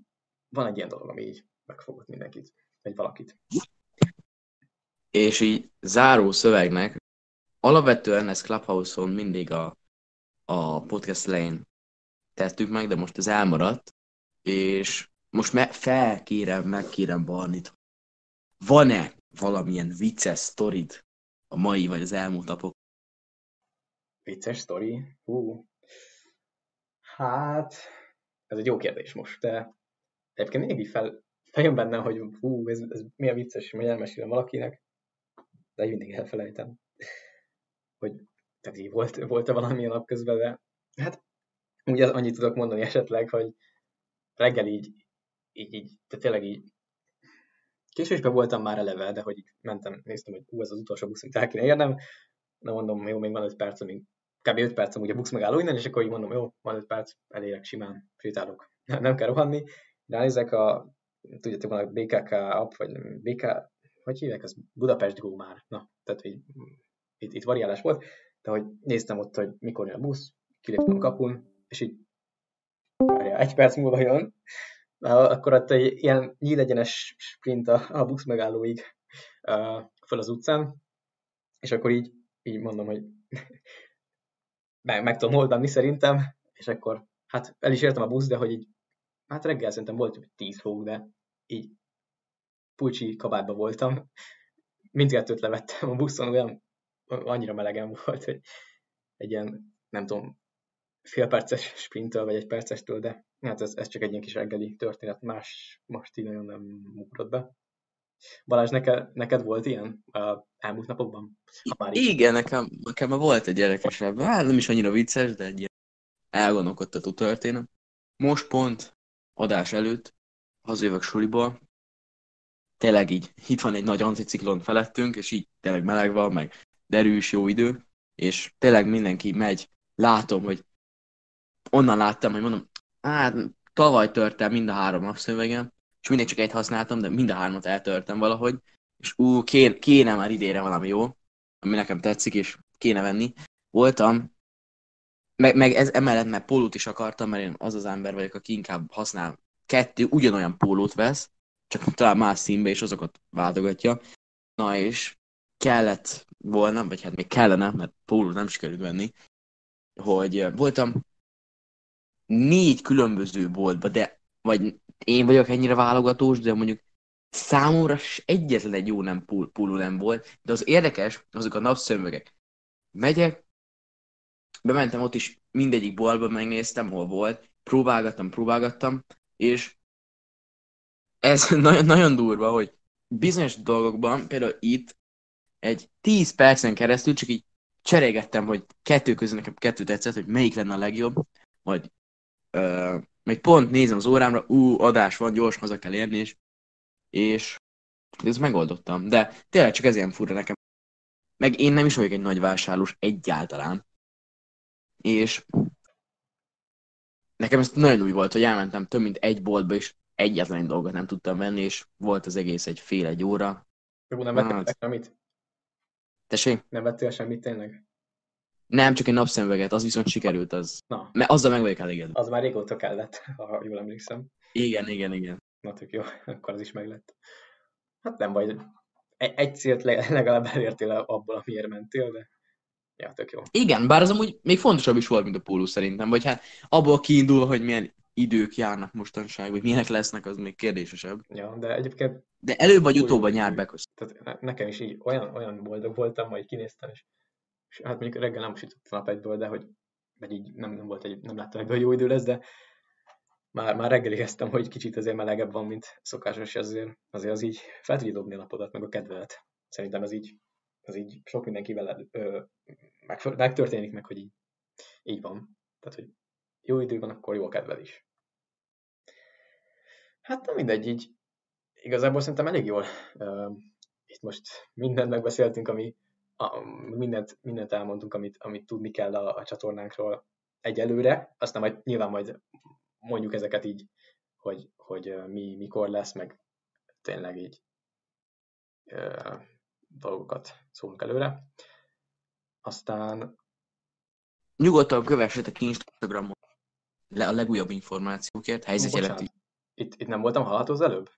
van egy ilyen dolog, ami így megfogott mindenkit, vagy valakit. És így záró szövegnek, alapvetően ez Clubhouse-on mindig a, a podcast elején tettük meg, de most ez elmaradt, és most me- felkérem, megkérem Barnit, van-e valamilyen vicces sztorid a mai vagy az elmúlt napok? Vicces sztori? Hú. Hát, ez egy jó kérdés most, de egyébként mindig fel, feljön bennem, hogy hú, ez, ez milyen vicces, majd elmesélem valakinek, de mindig elfelejtem, hogy tehát így volt, volt-e valami a nap közben, de hát ugye annyit tudok mondani esetleg, hogy reggel így, így, így tehát tényleg így késősben voltam már eleve, de hogy így mentem, néztem, hogy ú, ez az utolsó busz, amit el kéne érnem, de mondom, jó, még van öt perc, amíg kb. öt percem, ugye a busz megálló innen, és akkor így mondom, jó, van öt perc, elérek simán, sétálok, nem kell rohanni, de ránézek a, tudjátok, van a bé ká ká app, vagy bé ká, hogy hívják, az Budapest Go már, na, tehát így, itt, itt variálás volt. De hogy néztem ott, hogy mikor jön a busz, kiléptem a kapun, és így várjál, egy perc múlva jön, na, akkor ott egy ilyen nyílegyenes sprint a, a busz megállóig uh, föl az utcán, és akkor így, így mondom, hogy meg, meg tudom holdanni szerintem, és akkor hát el is értem a busz, de hogy így, hát reggel szerintem volt tíz fok, de így pulcsi kabátba voltam, mindkettőt levettem a buszon, olyan annyira melegen volt, hogy egy ilyen, nem tudom, fél perces sprinttől, vagy egy percestől, de hát ez, ez csak egy ilyen kis reggeli történet, más most így nagyon nem ugrott be. Balázs, neked, neked volt ilyen uh, elmúlt napokban? Igen, nekem, nekem volt egy gyerekesebb, hát nem is annyira vicces, de egy ilyen elgondolkodtató történet. Most pont adás előtt, hazajövök suliból, tényleg így, itt van egy nagy anticiklon felettünk, és így tényleg meleg van, meg derűs, jó idő, és tényleg mindenki megy, látom, hogy onnan láttam, hogy mondom, hát tavaly törtem mind a három napszövegem, és mindig csak egy használtam, de mind a hármat eltörtem valahogy, és ú, kéne, kéne már idére valami jó, ami nekem tetszik, és kéne venni. Voltam, meg, meg ez emellett, mert pólót is akartam, mert én az az ember vagyok, aki inkább használ kettő, ugyanolyan pólót vesz, csak talán más színbe, és azokat váltogatja. Na és kellett volna, vagy hát még kellene, mert pólót nem sikerült venni, hogy voltam négy különböző boltba, de vagy én vagyok ennyire válogatós, de mondjuk számomra egyetlen egy jó nem póló pól, nem volt, de az érdekes, azok a napszemüvegek. Megyek, bementem ott is mindegyik boltba, megnéztem, hol volt, próbálgattam, próbálgattam, és ez nagyon, nagyon durva, hogy bizonyos dolgokban, például itt egy tíz percen keresztül csak így cserégettem, hogy kettő közül nekem kettő tetszett, hogy melyik lenne a legjobb, vagy uh, meg pont nézem az órámra, ú, adás van, gyors haza kell érni, és, és ezt megoldottam. De tényleg csak ez ilyen fura nekem. Meg én nem is vagyok egy nagy vásárlós egyáltalán. És nekem ez nagyon új volt, hogy elmentem több mint egy boltba, és egyetlen dolgot nem tudtam venni, és volt az egész egy fél-egy óra. Jó, nem vettél hát... semmit? Tessék? Nem vettél semmit tényleg? Nem, csak egy napszemüveget, az viszont sikerült az. Na. Mert azzal meg vagyok elégedve. Az már régóta kellett, ha jól emlékszem. Igen, igen, igen. Na tök jó, akkor az is meglett. Hát nem baj, egy célt legalább elértél abból, amiért mentél, de... Ja, tök jó. Igen, bár az amúgy még fontosabb is volt, mint a póló szerintem, vagy hát abból kiindulva, hogy milyen idők járnak mostanság, vagy milyenek lesznek, az még kérdésesebb. Ja, de egyébként... De előbb vagy utóbb a nyár beköz. Tehát nekem is így olyan, olyan boldog voltam, majd kinéztem, és, és hát mondjuk reggel nem sütöttem nap egyből, de hogy vagy így nem, nem, volt egy, nem láttam, hogy jó idő lesz, de már, már reggeliztem, hogy kicsit azért melegebb van, mint szokásos, azért, azért az így fel tudja dobni a napodat, meg a kedvedet. Szerintem ez így, ez így sok mindenkivel meg, megtörténik meg, hogy így, így van. Tehát, hogy jó idő van, akkor jó a kedved is. Hát nem mindegy, így igazából szerintem elég jól. Uh, itt most mindent megbeszéltünk, ami, a, mindent, mindent elmondtunk, amit, amit tudni kell a, a csatornánkról egyelőre. Aztán majd, nyilván majd mondjuk ezeket így, hogy, hogy mi mikor lesz, meg tényleg így uh, dolgokat szólunk előre. Aztán... Nyugodtan kövessetek Instagramon le a legújabb információkért, helyzetjelentő. Itt, itt nem voltam hallható az előbb?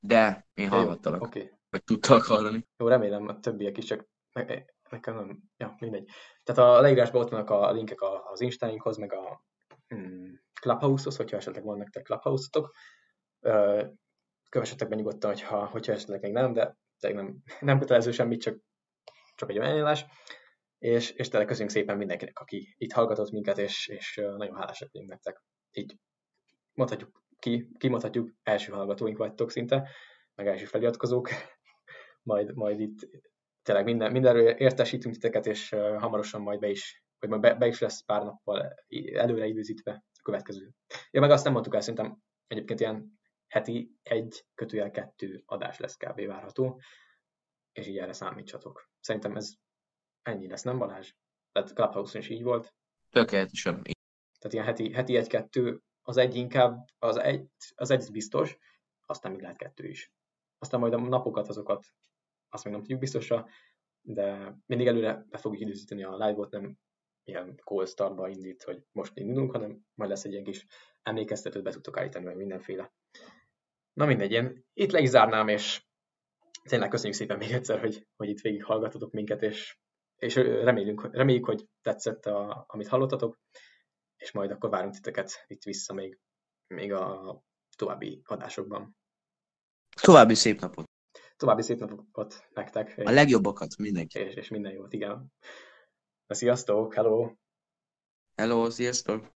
De, én hallgattalak. Oké. Okay. Vagy tudtak hallani. Jó, remélem a többiek is, csak ne, nekem nem... Ja, mindegy. Tehát a leírásban ott vannak a linkek az Instáinkhoz, meg a mm, Clubhouse-hoz, hogyha esetleg van nektek Clubhouse-otok. Kövessetek be nyugodtan, hogyha, hogyha esetleg még nem, de nem, nem kötelező semmit, csak, csak egy ajánlás. És, és tényleg köszönjük szépen mindenkinek, aki itt hallgatott minket, és, és nagyon hálásak vagyunk nektek. Így mondhatjuk ki, kimondhatjuk, első hallgatóink vagytok szinte, meg első feliratkozók. Majd, majd itt tényleg minden, mindenről értesítünk titeket, és hamarosan majd be is, vagy majd be, be is lesz pár nappal előre időzítve a következő. Ja, meg azt nem mondtuk el, szerintem egyébként ilyen heti egy kötőjel kettő adás lesz kb. Várható, és így erre számítsatok. Szerintem ez ennyi lesz, nem Balázs? Tehát Clubhouse-on is így volt. Tökéletesen. Tehát ilyen heti, heti egy-kettő, az egy inkább, az egy, az egy biztos, aztán még lehet kettő is. Aztán majd a napokat, azokat, azt még nem tudjuk biztosra, de mindig előre be fogjuk időzíteni a live-ot, nem ilyen call startba indít, hogy most indulunk, hanem majd lesz egy ilyen kis emlékeztetőt, be tudtok állítani, meg mindenféle. Na mindegy, én itt le is zárnám, és tényleg köszönjük szépen még egyszer, hogy, hogy itt végig hallgatotok minket, és és reméljünk, reméljük, hogy tetszett, a, amit hallottatok, és majd akkor várunk titeket itt vissza még, még a további adásokban. További szép napot! További szép napot nektek! A legjobbakat mindenki! És, és minden jót, igen. Na, sziasztok! Hello! Hello, sziasztok!